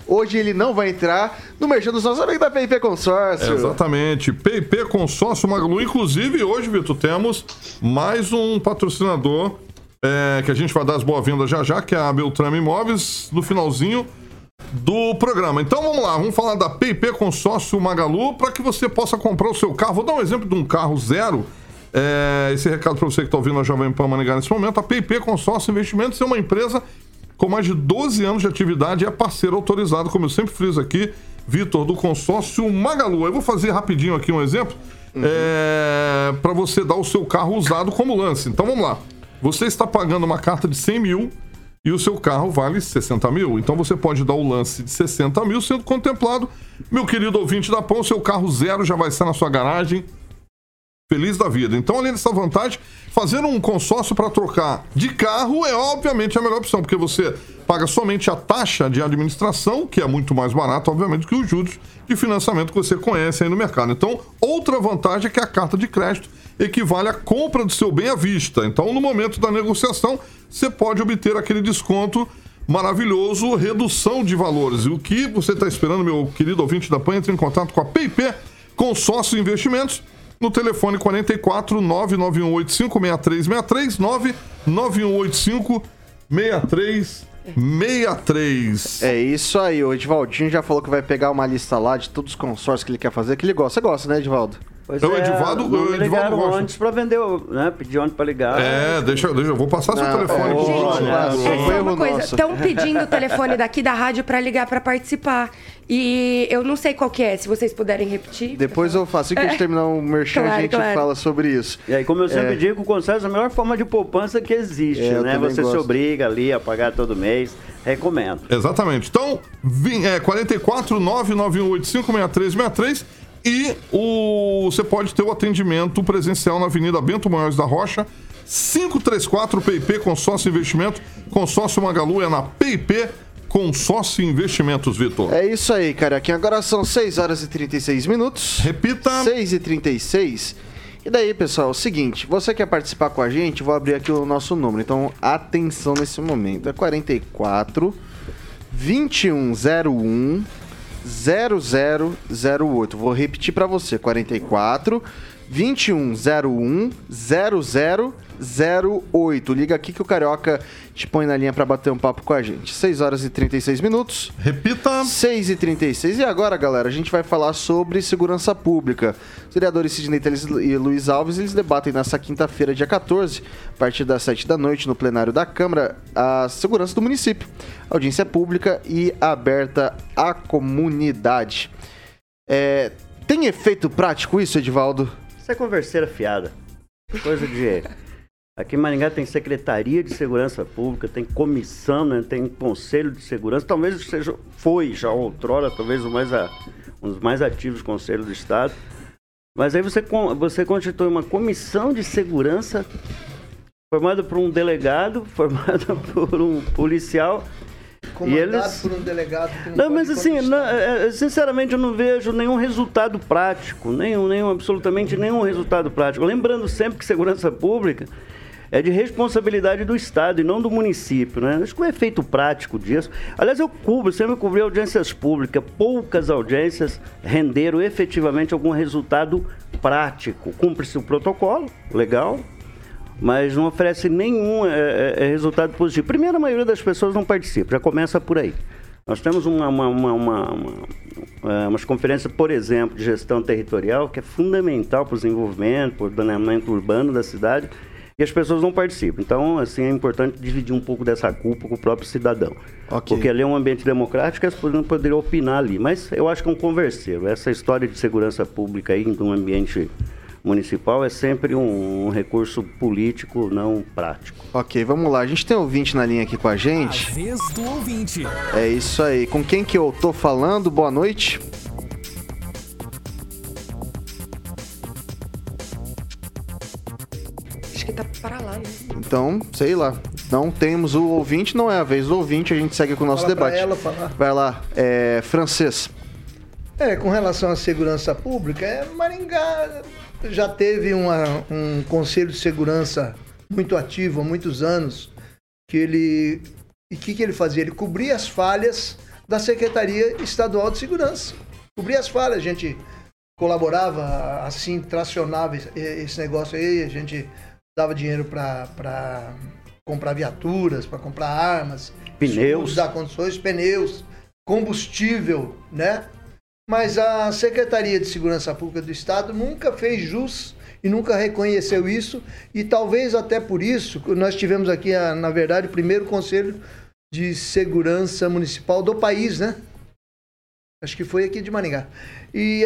Hoje ele não vai entrar no merchan dos nossos amigos da P&P Consórcio. Exatamente. P&P Consórcio, Magalu. Inclusive, hoje, Vitor, temos mais um patrocinador que a gente vai dar as boas-vindas já, que é a Beltrame Imóveis, no finalzinho do programa. Então vamos lá, vamos falar da P&P Consórcio Magalu, para que você possa comprar o seu carro. Vou dar um exemplo de um carro zero. Esse recado para você que está ouvindo a Jovem Pan Maringá nesse momento. A P&P Consórcio Investimentos é uma empresa com mais de 12 anos de atividade e é parceiro autorizado, como eu sempre friso aqui, Vitor, do consórcio Magalu. Eu vou fazer rapidinho aqui um exemplo, para você dar o seu carro usado como lance. Então vamos lá. Você está pagando uma carta de 100 mil e o seu carro vale 60 mil. Então você pode dar o lance de 60 mil sendo contemplado. Meu querido ouvinte da PAN, o seu carro zero já vai estar na sua garagem. Feliz da vida. Então, além dessa vantagem, fazer um consórcio para trocar de carro é obviamente a melhor opção, porque você paga somente a taxa de administração, que é muito mais barato, obviamente, que os juros de financiamento que você conhece aí no mercado. Então, outra vantagem é que a carta de crédito equivale à compra do seu bem à vista. Então, no momento da negociação, você pode obter aquele desconto maravilhoso, redução de valores. E o que você está esperando, meu querido ouvinte da PAN, entre em contato com a P&P Consórcio Investimentos no telefone 44 99185 6363, 99185 6363. 63. É isso aí, o Edivaldinho já falou que vai pegar uma lista lá de todos os consórcios que ele quer fazer, que ele gosta. Você gosta, né, Edivaldo? Pois é, o Edivaldo ligaram ônibus pra vender, né? Pedir ônibus pra ligar. É, deixa eu vou passar seu telefone. Estão pedindo o telefone daqui da rádio pra ligar pra participar. E eu não sei qual que é, se vocês puderem repetir. Depois eu faço, assim que a gente terminar o merchan, claro, a gente fala sobre isso. E aí, como eu sempre digo, o consórcio é a melhor forma de poupança que existe, né? Você se obriga ali a pagar todo mês. Recomendo. Exatamente. Então, 44 991856363. E você pode ter o atendimento presencial na Avenida Bento Munhoz da Rocha, 534 P&P Consórcio Investimento. Consórcio Magalu é na P&P Consórcio Investimentos, Vitor. É isso aí, carequinha. Agora são 6 horas e 36 minutos. Repita. 6h36. E daí, pessoal, é o seguinte. Você quer participar com a gente? Vou abrir aqui o nosso número. Então, atenção nesse momento. É 44 2101... 0008. Vou repetir para você: 44 2101 0008. Liga aqui que o Carioca te põe na linha para bater um papo com a gente. 6 horas e 36 minutos. Repita: 6h36. E agora, galera, a gente vai falar sobre segurança pública. Os vereadores Sidney Teles e Luiz Alves, eles debatem nessa quinta-feira, dia 14, a partir das 7 da noite, no plenário da Câmara, a segurança do município. Audiência pública e aberta à comunidade. Tem efeito prático isso, Edivaldo? Isso é converseira fiada. Coisa de... Aqui em Maringá tem Secretaria de Segurança Pública, tem comissão, né? Tem Conselho de Segurança. Talvez seja... Foi já outrora, talvez um dos mais ativos conselhos do Estado. Mas aí você constitui uma comissão de segurança formada por um delegado, formada por um policial... Comandado por um delegado. Não, mas assim, sinceramente eu não vejo nenhum resultado prático, absolutamente nenhum resultado prático. Lembrando sempre que segurança pública é de responsabilidade do Estado e não do município, né? Acho que o efeito prático disso... Aliás, sempre cobri audiências públicas. Poucas audiências renderam efetivamente algum resultado prático. Cumpre-se o protocolo, legal... Mas não oferece nenhum resultado positivo. Primeiro, a maioria das pessoas não participa, já começa por aí. Nós temos umas conferências, por exemplo, de gestão territorial, que é fundamental para o desenvolvimento, para o ordenamento urbano da cidade, e as pessoas não participam. Então, assim, é importante dividir um pouco dessa culpa com o próprio cidadão. Okay. Porque ali é um ambiente democrático, as pessoas não poderiam opinar ali. Mas eu acho que é um converseiro. Essa história de segurança pública aí, de um ambiente... municipal é sempre um recurso político, não prático. Ok, vamos lá. A gente tem ouvinte na linha aqui com a gente. A vez do ouvinte. É isso aí. Com quem que eu tô falando? Boa noite. Acho que tá para lá, né? Então, sei lá. Não temos o ouvinte, não é a vez do ouvinte. A gente segue com o nosso debate. Vai lá, Francês. Com relação à segurança pública, Maringá... já teve um Conselho de Segurança muito ativo há muitos anos, que ele fazia? Ele cobria as falhas da Secretaria Estadual de Segurança. Cobria as falhas, a gente colaborava, assim, tracionava esse negócio aí, a gente dava dinheiro para comprar viaturas, para comprar armas, pneus, dar condições, pneus, combustível, né? Mas a Secretaria de Segurança Pública do Estado nunca fez jus e nunca reconheceu isso. E talvez até por isso, nós tivemos aqui, na verdade, o primeiro Conselho de Segurança Municipal do país, né? Acho que foi aqui de Maringá. E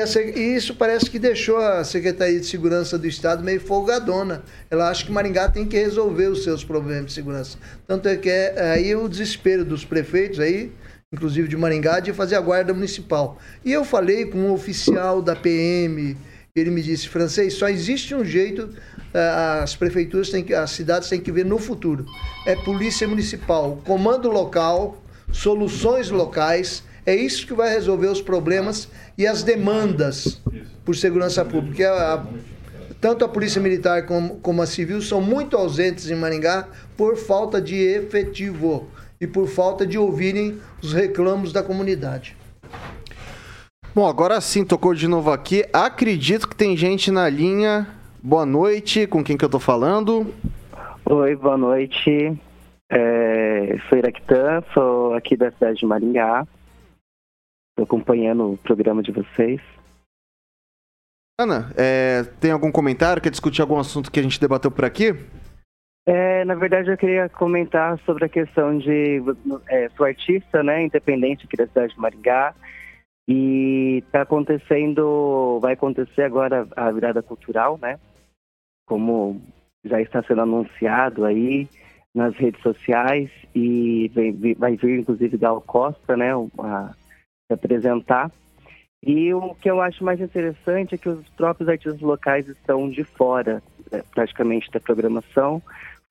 isso parece que deixou a Secretaria de Segurança do Estado meio folgadona. Ela acha que Maringá tem que resolver os seus problemas de segurança. Tanto é que aí o desespero dos prefeitos aí... inclusive de Maringá, de fazer a guarda municipal. E eu falei com um oficial da PM, ele me disse, Francês, só existe um jeito, as cidades têm que ver no futuro. É polícia municipal, comando local, soluções locais, é isso que vai resolver os problemas e as demandas por segurança pública. Tanto a polícia militar como a civil são muito ausentes em Maringá por falta de efetivo. E por falta de ouvirem os reclamos da comunidade. Bom, agora sim, tocou de novo aqui. Acredito que tem gente na linha. Boa noite, com quem que eu tô falando? Oi, boa noite. Sou Iraquitã, sou aqui da cidade de Maringá. Estou acompanhando o programa de vocês. Ana, tem algum comentário? Quer discutir algum assunto que a gente debateu por aqui? Na verdade, eu queria comentar sobre a questão de... sou artista, né, independente aqui da cidade de Maringá. E vai acontecer agora a virada cultural, né? Como já está sendo anunciado aí nas redes sociais, e vai vir inclusive Gal Costa, né, a se apresentar. E o que eu acho mais interessante é que os próprios artistas locais estão de fora, praticamente, da programação.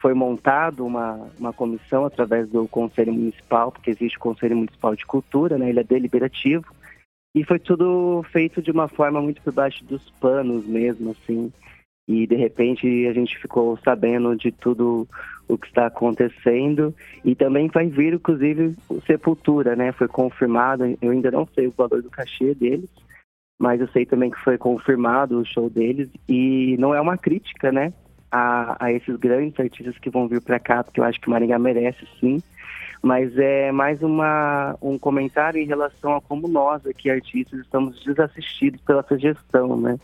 Foi montada uma comissão através do Conselho Municipal, porque existe o Conselho Municipal de Cultura, né, ele é deliberativo, e foi tudo feito de uma forma muito por baixo dos panos mesmo, assim. E, de repente, a gente ficou sabendo de tudo o que está acontecendo. E também vai vir, inclusive, o Sepultura, né? Foi confirmado, eu ainda não sei o valor do cachê deles, mas eu sei também que foi confirmado o show deles. E não é uma crítica, né, a esses grandes artistas que vão vir para cá, porque eu acho que o Maringá merece, sim. Mas é mais um comentário em relação a como nós, aqui, artistas, estamos desassistidos pela sua gestão, né?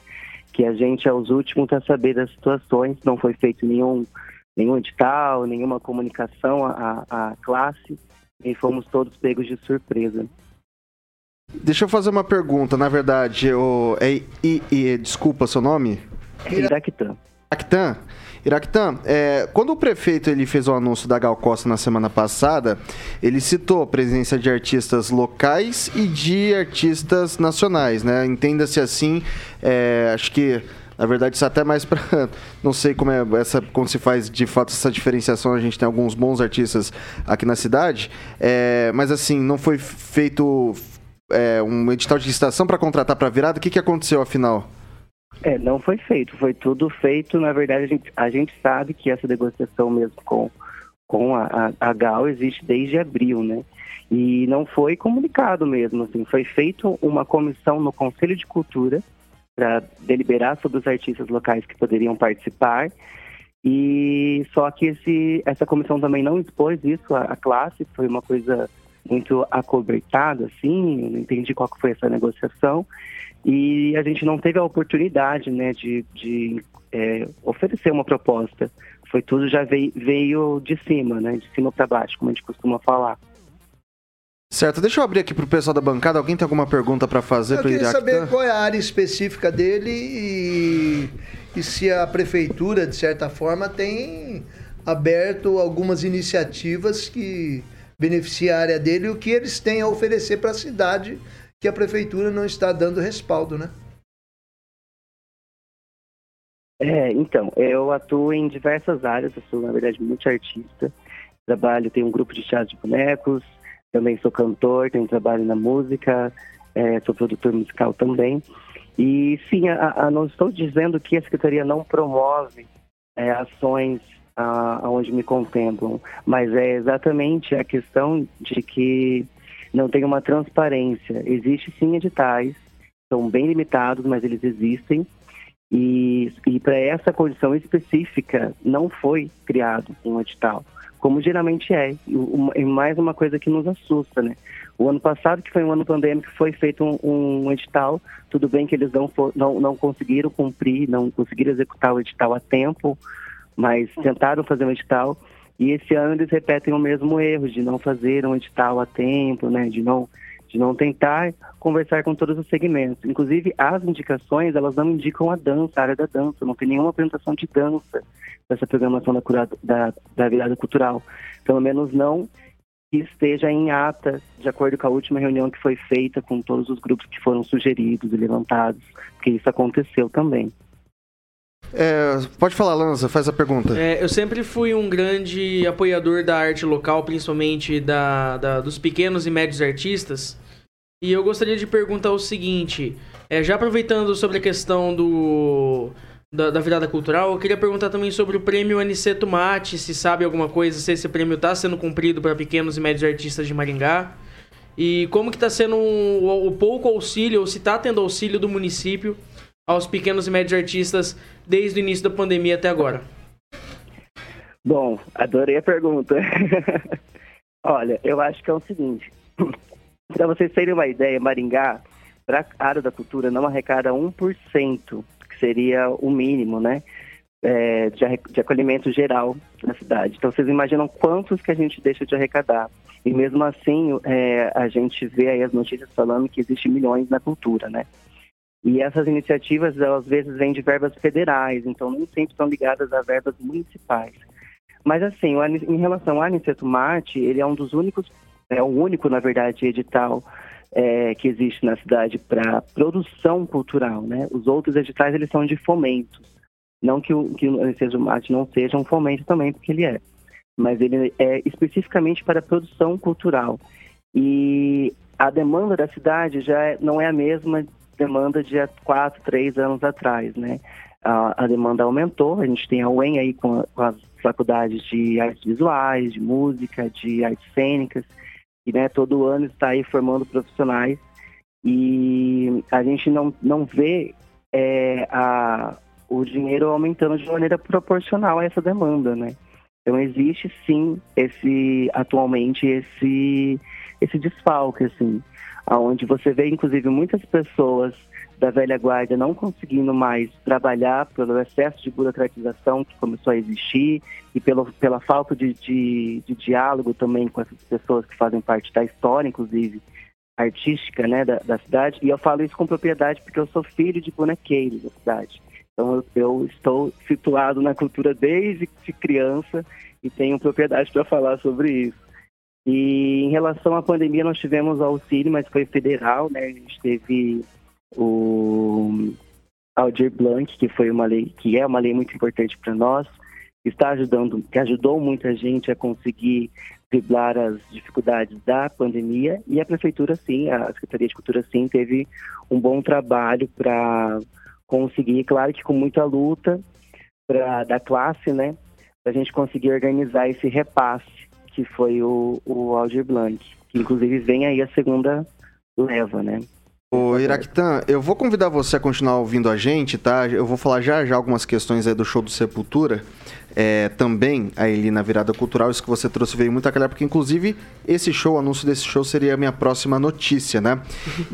Que a gente é os últimos a saber das situações, não foi feito nenhum edital, nenhuma comunicação à classe, e fomos todos pegos de surpresa. Deixa eu fazer uma pergunta, na verdade, desculpa seu nome? Iraquitã. Iraquitã, quando o prefeito ele fez o anúncio da Gal Costa na semana passada, ele citou a presença de artistas locais e de artistas nacionais, né? Entenda-se assim, acho que, na verdade, isso é até mais para... Não sei como é como se faz, de fato, essa diferenciação. A gente tem alguns bons artistas aqui na cidade, mas, assim, não foi feito um edital de licitação para contratar para a virada. O que aconteceu, afinal? Não foi feito, foi tudo feito. Na verdade, a gente sabe que essa negociação mesmo com a Gal existe desde abril, né? E não foi comunicado mesmo, assim. Foi feita uma comissão no Conselho de Cultura para deliberar sobre os artistas locais que poderiam participar. E só que essa comissão também não expôs isso à classe, foi uma coisa muito acobertada, assim. Eu não entendi qual que foi essa negociação. E a gente não teve a oportunidade, né, de oferecer uma proposta. Foi tudo, já veio de cima, né, de cima para baixo, como a gente costuma falar. Certo, deixa eu abrir aqui pro pessoal da bancada. Alguém tem alguma pergunta para fazer? Eu queria saber qual é a área específica dele e se a prefeitura, de certa forma, tem aberto algumas iniciativas que beneficiem a área dele e o que eles têm a oferecer para a cidade, que a prefeitura não está dando respaldo, né? Então, eu atuo em diversas áreas, eu sou, na verdade, multiartista. Trabalho, tenho um grupo de teatro de bonecos, também sou cantor, tenho trabalho na música, sou produtor musical também. E, sim, não estou dizendo que a Secretaria não promove ações onde me contemplam, mas é exatamente a questão de que não tem uma transparência. Existem, sim, editais, são bem limitados, mas eles existem. E para essa condição específica, não foi criado um edital, como geralmente é. E mais uma coisa que nos assusta, né? O ano passado, que foi um ano pandêmico, foi feito um edital. Tudo bem que eles não conseguiram cumprir, não conseguiram executar o edital a tempo, mas tentaram fazer um edital. E esse ano eles repetem o mesmo erro de não fazer um edital a tempo, né? De não tentar conversar com todos os segmentos. Inclusive, as indicações, elas não indicam a dança, a área da dança. Não tem nenhuma apresentação de dança dessa programação da virada cultural. Pelo menos não que esteja em ata, de acordo com a última reunião que foi feita com todos os grupos que foram sugeridos e levantados, porque isso aconteceu também. Pode falar, Lanza, faz a pergunta. Eu sempre fui um grande apoiador da arte local, principalmente dos pequenos e médios artistas. E eu gostaria de perguntar o seguinte, já aproveitando sobre a questão da virada cultural, eu queria perguntar também sobre o prêmio Aniceto Matti, se sabe alguma coisa, se esse prêmio está sendo cumprido para pequenos e médios artistas de Maringá. E como que está sendo o pouco auxílio, ou se está tendo auxílio do município aos pequenos e médios artistas desde o início da pandemia até agora? Bom, adorei a pergunta. Olha, eu acho que é o seguinte, para vocês terem uma ideia, Maringá, para a área da cultura, não arrecada 1%, que seria o mínimo, né, de acolhimento geral na cidade. Então, vocês imaginam quantos que a gente deixa de arrecadar. E mesmo assim, a gente vê aí as notícias falando que existe milhões na cultura, né. E essas iniciativas, às vezes, vêm de verbas federais, então nem sempre estão ligadas a verbas municipais. Mas, assim, em relação ao Aniceto Marte, ele é um dos únicos, é o único, na verdade, edital que existe na cidade para produção cultural, né? Os outros editais, eles são de fomentos. Não que o Aniceto Marte não seja um fomento também, porque ele é. Mas ele é especificamente para produção cultural. E a demanda da cidade já não é a mesma demanda de 4-3 anos atrás, né? A demanda aumentou, a gente tem a UEM aí com as faculdades de artes visuais, de música, de artes cênicas, e né, todo ano está aí formando profissionais, e a gente não vê o dinheiro aumentando de maneira proporcional a essa demanda, né? Então existe sim esse desfalque, assim, onde você vê, inclusive, muitas pessoas da velha guarda não conseguindo mais trabalhar pelo excesso de burocratização que começou a existir e pela falta de diálogo também com essas pessoas que fazem parte da história, inclusive, artística, né, da cidade. E eu falo isso com propriedade porque eu sou filho de bonequeiro da cidade. Então, eu estou situado na cultura desde criança e tenho propriedade para falar sobre isso. E em relação à pandemia, nós tivemos auxílio, mas foi federal, né? A gente teve o Aldir Blanc, que foi uma lei, que é uma lei muito importante para nós, que ajudou muita gente a conseguir driblar as dificuldades da pandemia. E a prefeitura, sim, a Secretaria de Cultura, sim, teve um bom trabalho para conseguir, claro que com muita luta da classe, né? Para a gente conseguir organizar esse repasse, que foi o Aldir Blanc, que inclusive vem aí a segunda leva, né? Ô, Iraquitã, eu vou convidar você a continuar ouvindo a gente, tá? Eu vou falar já algumas questões aí do show do Sepultura, também aí na virada cultural, isso que você trouxe veio muito a calhar, porque inclusive esse show, o anúncio desse show seria a minha próxima notícia, né?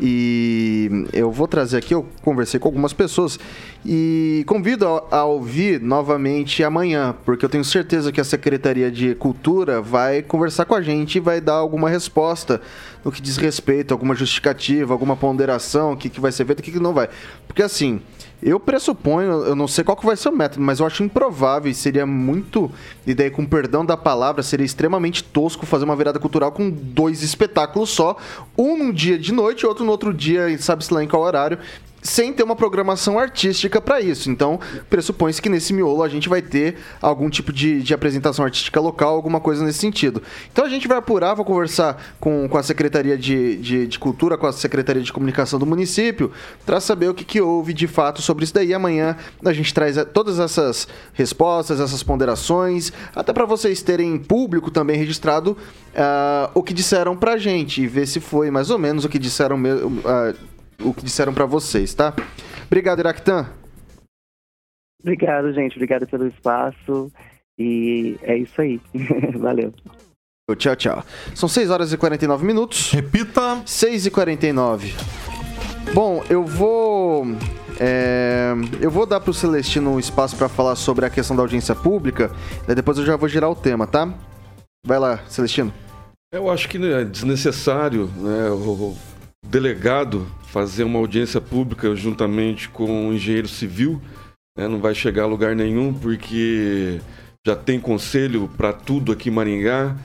E eu vou trazer aqui, eu conversei com algumas pessoas e convido a ouvir novamente amanhã, porque eu tenho certeza que a Secretaria de Cultura vai conversar com a gente e vai dar alguma resposta no que diz respeito, alguma justificativa, alguma ponderação, o que vai ser feito, o que não vai. Porque assim, eu pressuponho, eu não sei qual que vai ser o método, mas eu acho improvável e seria muito, e daí com perdão da palavra, seria extremamente tosco fazer uma virada cultural com 2 espetáculos só, um num dia de noite, outro no outro dia, sabe-se lá em qual horário, sem ter uma programação artística para isso. Então, pressupõe-se que nesse miolo a gente vai ter algum tipo de apresentação artística local, alguma coisa nesse sentido. Então a gente vai apurar, vou conversar com a Secretaria de Cultura, com a Secretaria de Comunicação do município, para saber o que houve de fato sobre isso daí. Amanhã a gente traz todas essas respostas, essas ponderações, até para vocês terem em público também registrado o que disseram pra gente, e ver se foi mais ou menos o que disseram o que disseram para vocês, tá? Obrigado, Iraquitã. Obrigado, gente. Obrigado pelo espaço. E é isso aí. Valeu. Tchau, tchau. São 6:49. Repita. 6:49. Bom, eu vou dar pro Celestino um espaço para falar sobre a questão da audiência pública. Daí depois eu já vou girar o tema, tá? Vai lá, Celestino. Eu acho que é desnecessário, né, o delegado fazer uma audiência pública juntamente com o engenheiro civil, né? Não vai chegar a lugar nenhum, porque já tem conselho para tudo aqui em Maringá,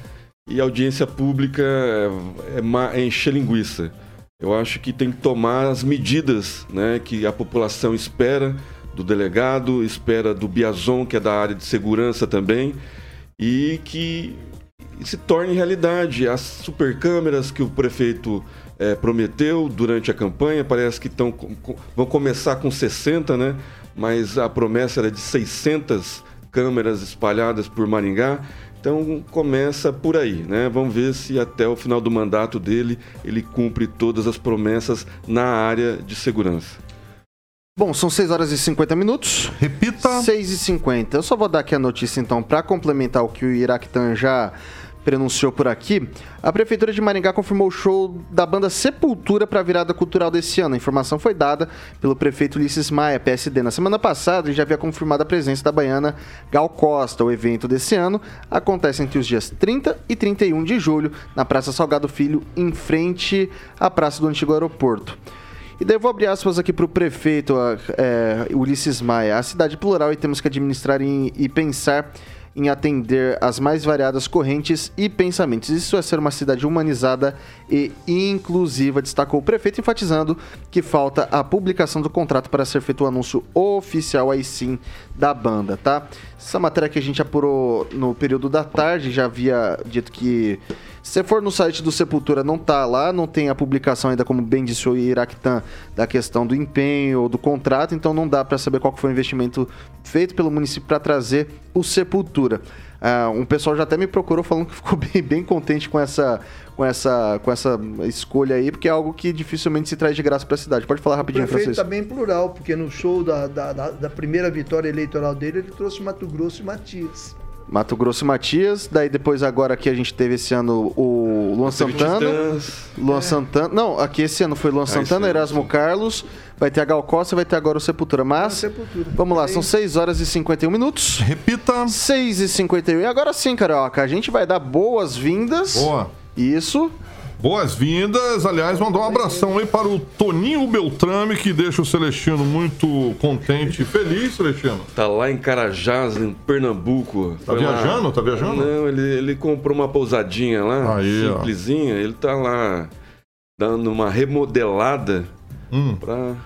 e a audiência pública é encher linguiça. Eu acho que tem que tomar as medidas, né, que a população espera do delegado, espera do Biazon, que é da área de segurança também, e que se torne realidade. As supercâmeras que o prefeito prometeu durante a campanha, parece que vão começar com 60, né? Mas a promessa era de 600 câmeras espalhadas por Maringá, então começa por aí, né? Vamos ver se até o final do mandato dele ele cumpre todas as promessas na área de segurança. Bom, são 6 horas e 50 minutos. Repita. 6h50. Eu só vou dar aqui a notícia, então, para complementar o que o Iraktan já prenunciou por aqui. A Prefeitura de Maringá confirmou o show da banda Sepultura para a virada cultural desse ano. A informação foi dada pelo prefeito Ulisses Maia, PSD. Na semana passada, ele já havia confirmado a presença da baiana Gal Costa. O evento desse ano acontece entre os dias 30 e 31 de julho, na Praça Salgado Filho, em frente à Praça do Antigo Aeroporto. E daí eu vou abrir aspas aqui para o prefeito Ulisses Maia. A cidade plural e temos que administrar e pensar em atender as mais variadas correntes e pensamentos. Isso é ser uma cidade humanizada e inclusiva, destacou o prefeito, enfatizando que falta a publicação do contrato para ser feito o anúncio oficial, aí sim, da banda, tá? Essa matéria que a gente apurou no período da tarde, já havia dito que se você for no site do Sepultura, não tá lá, não tem a publicação ainda, como bem disse o Iraktan, da questão do empenho ou do contrato, então não dá para saber qual que foi o investimento feito pelo município para trazer o Sepultura. Um pessoal já até me procurou falando que ficou bem contente com essa escolha aí, porque é algo que dificilmente se traz de graça para a cidade. Pode falar rapidinho, Francisco. O prefeito também tá plural, porque no show da primeira vitória eleitoral dele, ele trouxe Mato Grosso e Matias. Daí depois agora aqui a gente teve esse ano o Luan Santana. Não, aqui esse ano foi Luan Santana, Erasmo Carlos, vai ter a Gal Costa, vai ter agora o Sepultura. Mas, vamos lá, são 6 horas e 51 minutos. Repita. 6 e 51. E agora sim, Carioca, a gente vai dar boas-vindas. Boa. Isso. Boas-vindas, aliás, mandar um abração aí para o Toninho Beltrame, que deixa o Celestino muito contente e feliz, Celestino. Tá lá em Carajás, em Pernambuco. Tá viajando? Não, ele comprou uma pousadinha lá, aí, simplesinha, ó. Ele tá lá dando uma remodelada pra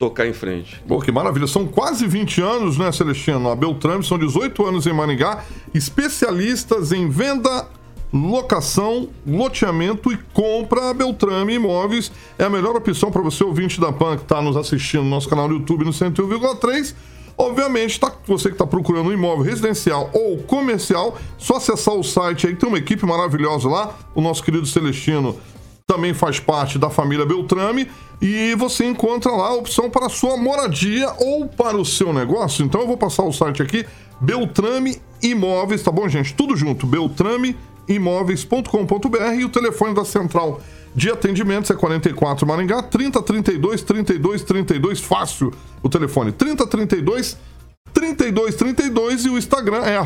tocar em frente. Pô, que maravilha, são quase 20 anos, né, Celestino? A Beltrame são 18 anos em Maringá, especialistas em venda, locação, loteamento e compra. A Beltrame Imóveis é a melhor opção para você, ouvinte da PAN, que está nos assistindo no nosso canal no YouTube no 101,3. Obviamente, você que está procurando um imóvel residencial ou comercial, só acessar o site aí, tem uma equipe maravilhosa lá. O nosso querido Celestino também faz parte da família Beltrame e você encontra lá a opção para a sua moradia ou para o seu negócio. Então eu vou passar o site aqui, Beltrame Imóveis, tá bom, gente? Tudo junto, Beltrame imóveis.com.br, e o telefone da central de atendimentos é 44 Maringá, 3032-3232, fácil o telefone, 3032-3232, e o Instagram é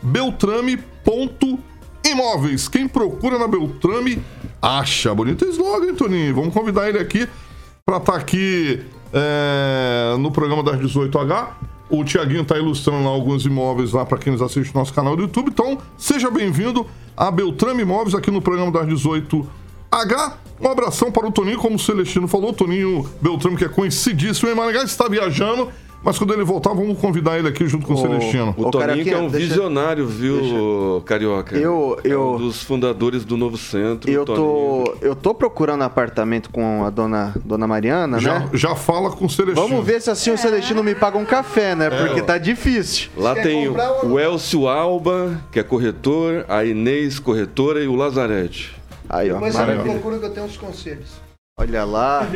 @beltrame.imóveis. Quem procura na Beltrame acha. Bonito slogan, Toninho. Vamos convidar ele aqui para estar aqui no programa das 18h. O Tiaguinho está ilustrando lá alguns imóveis lá para quem nos assiste no nosso canal do YouTube. Então, seja bem-vindo a Beltrame Imóveis aqui no programa das 18h. Um abração para o Toninho, como o Celestino falou. Toninho Beltrame, que é conhecidíssimo em Maringá, está viajando. Mas quando ele voltar, vamos convidar ele aqui junto com o Celestino. O Toninho que é um visionário, viu, Carioca? É um dos fundadores do Novo Centro. Eu tô procurando apartamento com a dona Mariana, né? Já fala com o Celestino. Vamos ver se assim o Celestino me paga um café, né? Porque tá difícil. Lá tem o Elcio Alba, que é corretor, a Inês, corretora, e o Lazarete. Aí, ó, mas eu procuro, que eu tenho uns conselhos. Olha lá,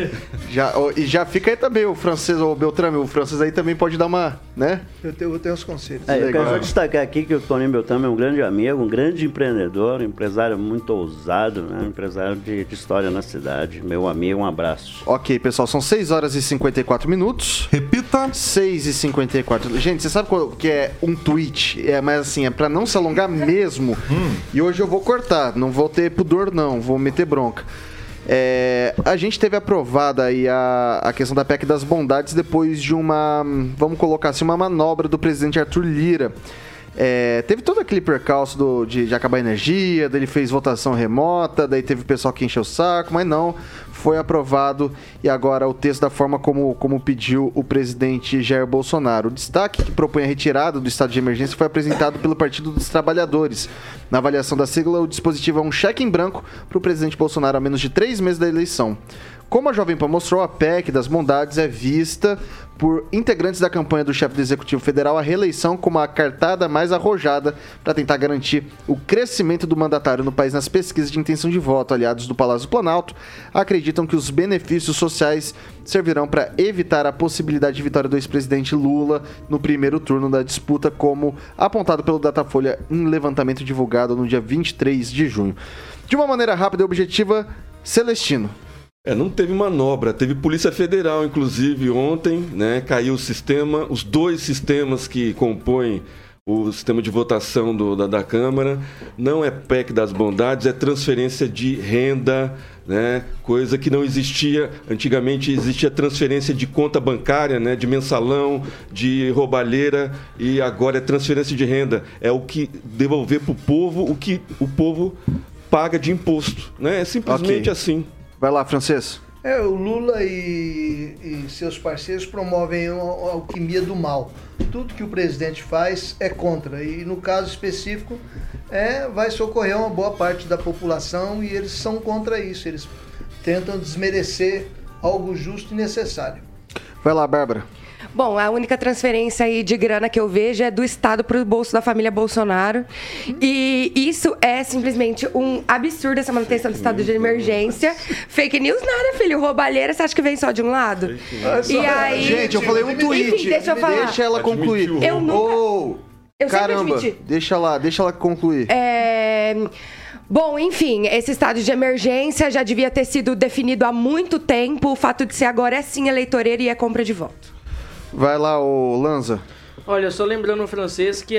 já fica aí também o francês, o Beltrame, o francês aí também pode dar uma, né? Eu tenho os conselhos. Eu quero só destacar aqui que o Toninho Beltrame é um grande amigo, um grande empreendedor, um empresário muito ousado, né? Um empresário de história na cidade. Meu amigo, um abraço. Ok, pessoal, são 6 horas e 54 minutos. Repita. 6 e 54. Gente, você sabe o que é um tweet? Mas assim, é pra não se alongar mesmo. E hoje eu vou cortar, não vou ter pudor não, vou meter bronca. A gente teve aprovada aí a questão da PEC das bondades depois de uma, vamos colocar assim, uma manobra do presidente Arthur Lira. Teve todo aquele percalço de acabar a energia, daí ele fez votação remota, daí teve o pessoal que encheu o saco, mas não, foi aprovado, e agora o texto da forma como pediu o presidente Jair Bolsonaro. O destaque que propõe a retirada do estado de emergência foi apresentado pelo Partido dos Trabalhadores. Na avaliação da sigla, o dispositivo é um cheque em branco para o presidente Bolsonaro a menos de 3 meses da eleição. Como a Jovem Pan mostrou, a PEC das bondades é vista por integrantes da campanha do chefe do Executivo Federal à reeleição como a cartada mais arrojada para tentar garantir o crescimento do mandatário no país nas pesquisas de intenção de voto. Aliados do Palácio do Planalto acreditam que os benefícios sociais servirão para evitar a possibilidade de vitória do ex-presidente Lula no primeiro turno da disputa, como apontado pelo Datafolha em levantamento divulgado no dia 23 de junho. De uma maneira rápida e objetiva, Celestino. Não teve manobra, teve Polícia Federal, inclusive, ontem, né? Caiu o sistema, os dois sistemas que compõem o sistema de votação da Câmara. Não é PEC das bondades, é transferência de renda, né? Coisa que não existia. Antigamente existia transferência de conta bancária, né? De mensalão, de roubalheira, e agora é transferência de renda. É o que devolver para o povo o que o povo paga de imposto, né? É simplesmente assim. Vai lá, Francês. O Lula e seus parceiros promovem a alquimia do mal. Tudo que o presidente faz é contra. E no caso específico, vai socorrer uma boa parte da população, e eles são contra isso. Eles tentam desmerecer algo justo e necessário. Vai lá, Bárbara. Bom, a única transferência aí de grana que eu vejo é do Estado para o bolso da família Bolsonaro. E isso é simplesmente um absurdo, essa manutenção do estado de emergência. Fake news nada, filho. Roubalheira, você acha que vem só de um lado? E aí... Gente, eu falei um tweet. Enfim, deixa eu falar. Deixa ela concluir. Eu nunca... Eu caramba, deixa ela concluir. Bom, enfim, esse estado de emergência já devia ter sido definido há muito tempo. O fato de ser agora é sim eleitoreiro e é compra de voto. Vai lá, ô Lanza. Olha, só lembrando o Francês que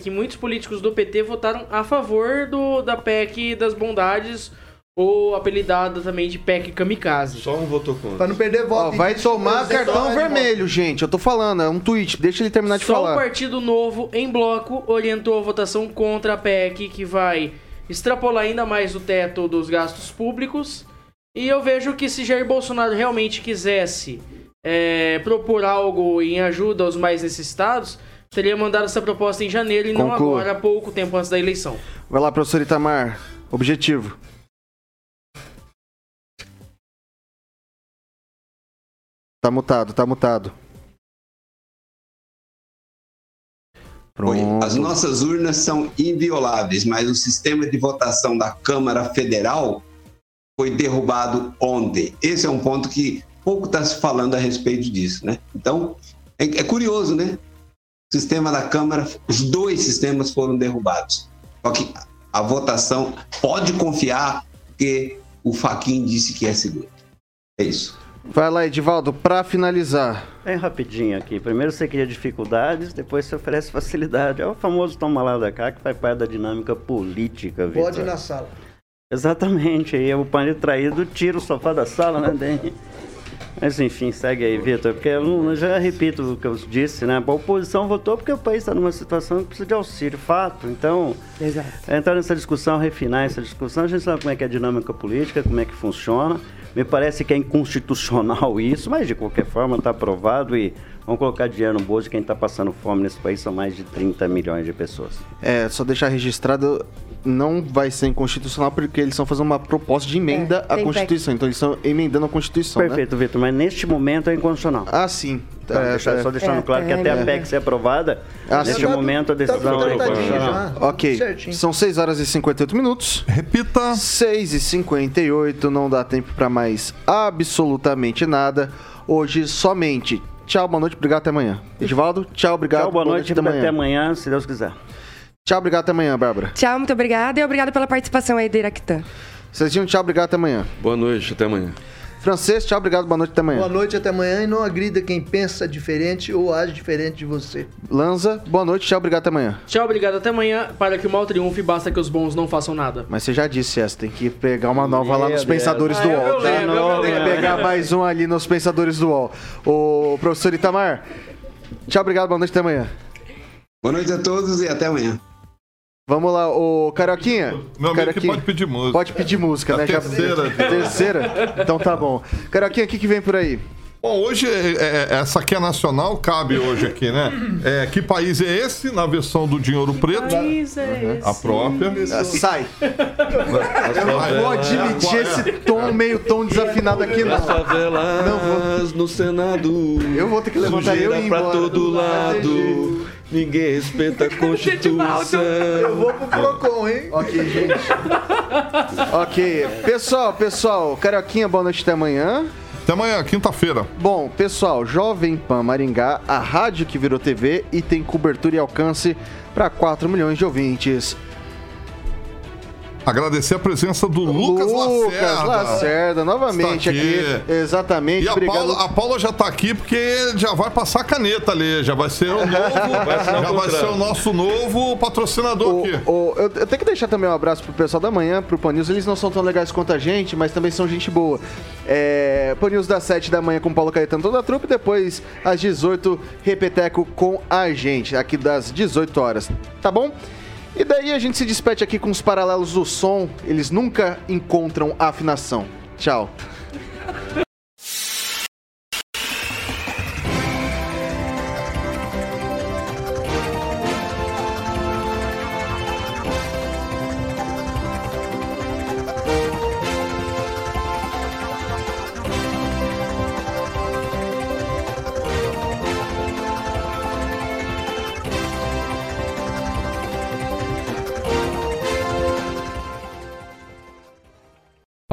que muitos políticos do PT votaram a favor da PEC das bondades, ou apelidada também de PEC kamikaze. Só um votou contra. Pra não perder voto. Vai tomar cartão vermelho, gente. Eu tô falando, é um tweet. Deixa ele terminar de falar. Só o Partido Novo, em bloco, orientou a votação contra a PEC, que vai extrapolar ainda mais o teto dos gastos públicos. E eu vejo que se Jair Bolsonaro realmente quisesse... propor algo em ajuda aos mais necessitados, teria mandado essa proposta em janeiro e não agora, há pouco tempo antes da eleição. Vai lá, professor Itamar. Objetivo. Tá mutado. Pronto. As nossas urnas são invioláveis, mas o sistema de votação da Câmara Federal foi derrubado ontem. Esse é um ponto que pouco está se falando a respeito disso, né? Então, é curioso, né? O sistema da Câmara, os dois sistemas foram derrubados. Só que a votação pode confiar que o Fachin disse que é seguro. É isso. Vai lá, Edivaldo, para finalizar. É rapidinho aqui. Primeiro você cria dificuldades, depois você oferece facilidade. É o famoso toma lá da cá, que faz parte da dinâmica política, Vitor. Pode ir na sala. Exatamente. Aí o pano traído tira o sofá da sala, né, Dani? Mas enfim, segue aí, Vitor, porque eu já repito o que eu disse, né? A oposição votou porque o país está numa situação que precisa de auxílio, fato. Então, entrar nessa discussão, refinar essa discussão, a gente sabe como é que é a dinâmica política, como é que funciona. Me parece que é inconstitucional isso, mas de qualquer forma está aprovado e vamos colocar dinheiro no bolso de quem está passando fome nesse país, são mais de 30 milhões de pessoas. Só deixar registrado, não vai ser inconstitucional porque eles estão fazendo uma proposta de emenda à Constituição, então eles estão emendando a Constituição. Perfeito, né? Vitor, mas neste momento é inconstitucional. Ah, sim. Então, só deixando claro que até a PEC ser aprovada, neste momento a decisão é inconstitucional. Ok, certinho. São 6 horas e 58 minutos. Repita. 6 e 58, não dá tempo para mais absolutamente nada. Hoje somente. Tchau, boa noite, obrigado, até amanhã. Edivaldo, tchau, obrigado. Tchau, boa noite, até amanhã, se Deus quiser. Tchau, obrigado, até amanhã, Bárbara. Tchau, muito obrigada e obrigado pela participação aí da Iractã. Cezinho, tchau, obrigado, até amanhã. Boa noite, até amanhã. Francês, tchau, obrigado, boa noite, até amanhã. Boa noite, até amanhã, e não agrida quem pensa diferente ou age diferente de você. Lanza, boa noite, tchau, obrigado, até amanhã. Tchau, obrigado, até amanhã, para que o mal triunfe, basta que os bons não façção nada. Mas você já disse essa, tem que pegar uma nova lá nos Pensadores do UOL, tá? Tem que pegar mais um ali nos Pensadores do UOL. Ô, professor Itamar, tchau, obrigado, boa noite, até amanhã. Boa noite a todos e até amanhã. Vamos lá, ô Carioquinha. Meu amigo Carioquinha. Pode pedir música. Pode pedir música, né? Terceira. Então tá bom. Carioquinha, o que vem por aí? Bom, hoje, essa aqui é nacional, cabe hoje aqui, né? É, que país é esse? Na versão do Dinheiro Preto. Que país é esse? A própria. Sai. Eu vou admitir esse tom, meio tom desafinado aqui, não. As favelas no Senado. Eu vou ter que levantar eu e ir embora. Pra todo lado. Ninguém respeita a Constituição. Eu vou pro Procon, hein? Ok, gente. Ok. Pessoal, Carioquinha, boa noite até amanhã. Até amanhã, quinta-feira. Bom, pessoal, Jovem Pan Maringá, a rádio que virou TV e tem cobertura e alcance para 4 milhões de ouvintes. Agradecer a presença do Lucas Lacerda novamente aqui. Exatamente. E a Paula já está aqui porque já vai passar a caneta ali, já vai ser o novo, vai ser o nosso novo patrocinador aqui. Eu tenho que deixar também um abraço pro pessoal da manhã, pro Pan News. Eles não são tão legais quanto a gente, mas também são gente boa. Pan News das 7 da manhã com o Paulo Caetano, toda a trupe, depois às 18, repeteco com a gente, aqui das 18 horas, tá bom? E daí a gente se despede aqui com os paralelos do som. Eles nunca encontram a afinação. Tchau.